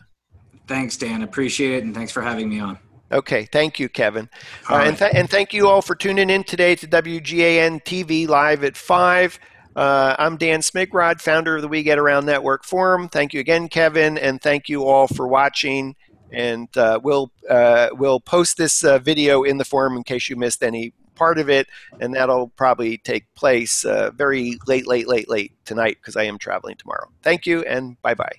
Thanks, Dan. Appreciate it, and thanks for having me on. Okay. Thank you, Kevin. Uh, right. and, th- and thank you all for tuning in today to W G A N T V Live at five. Uh, I'm Dan Smigrod, founder of the We Get Around Network Forum. Thank you again, Kevin, and thank you all for watching. And uh, we'll uh, we'll post this uh, video in the forum in case you missed any part of it, and that'll probably take place uh, very late, late, late, late tonight because I am traveling tomorrow. Thank you, and bye-bye.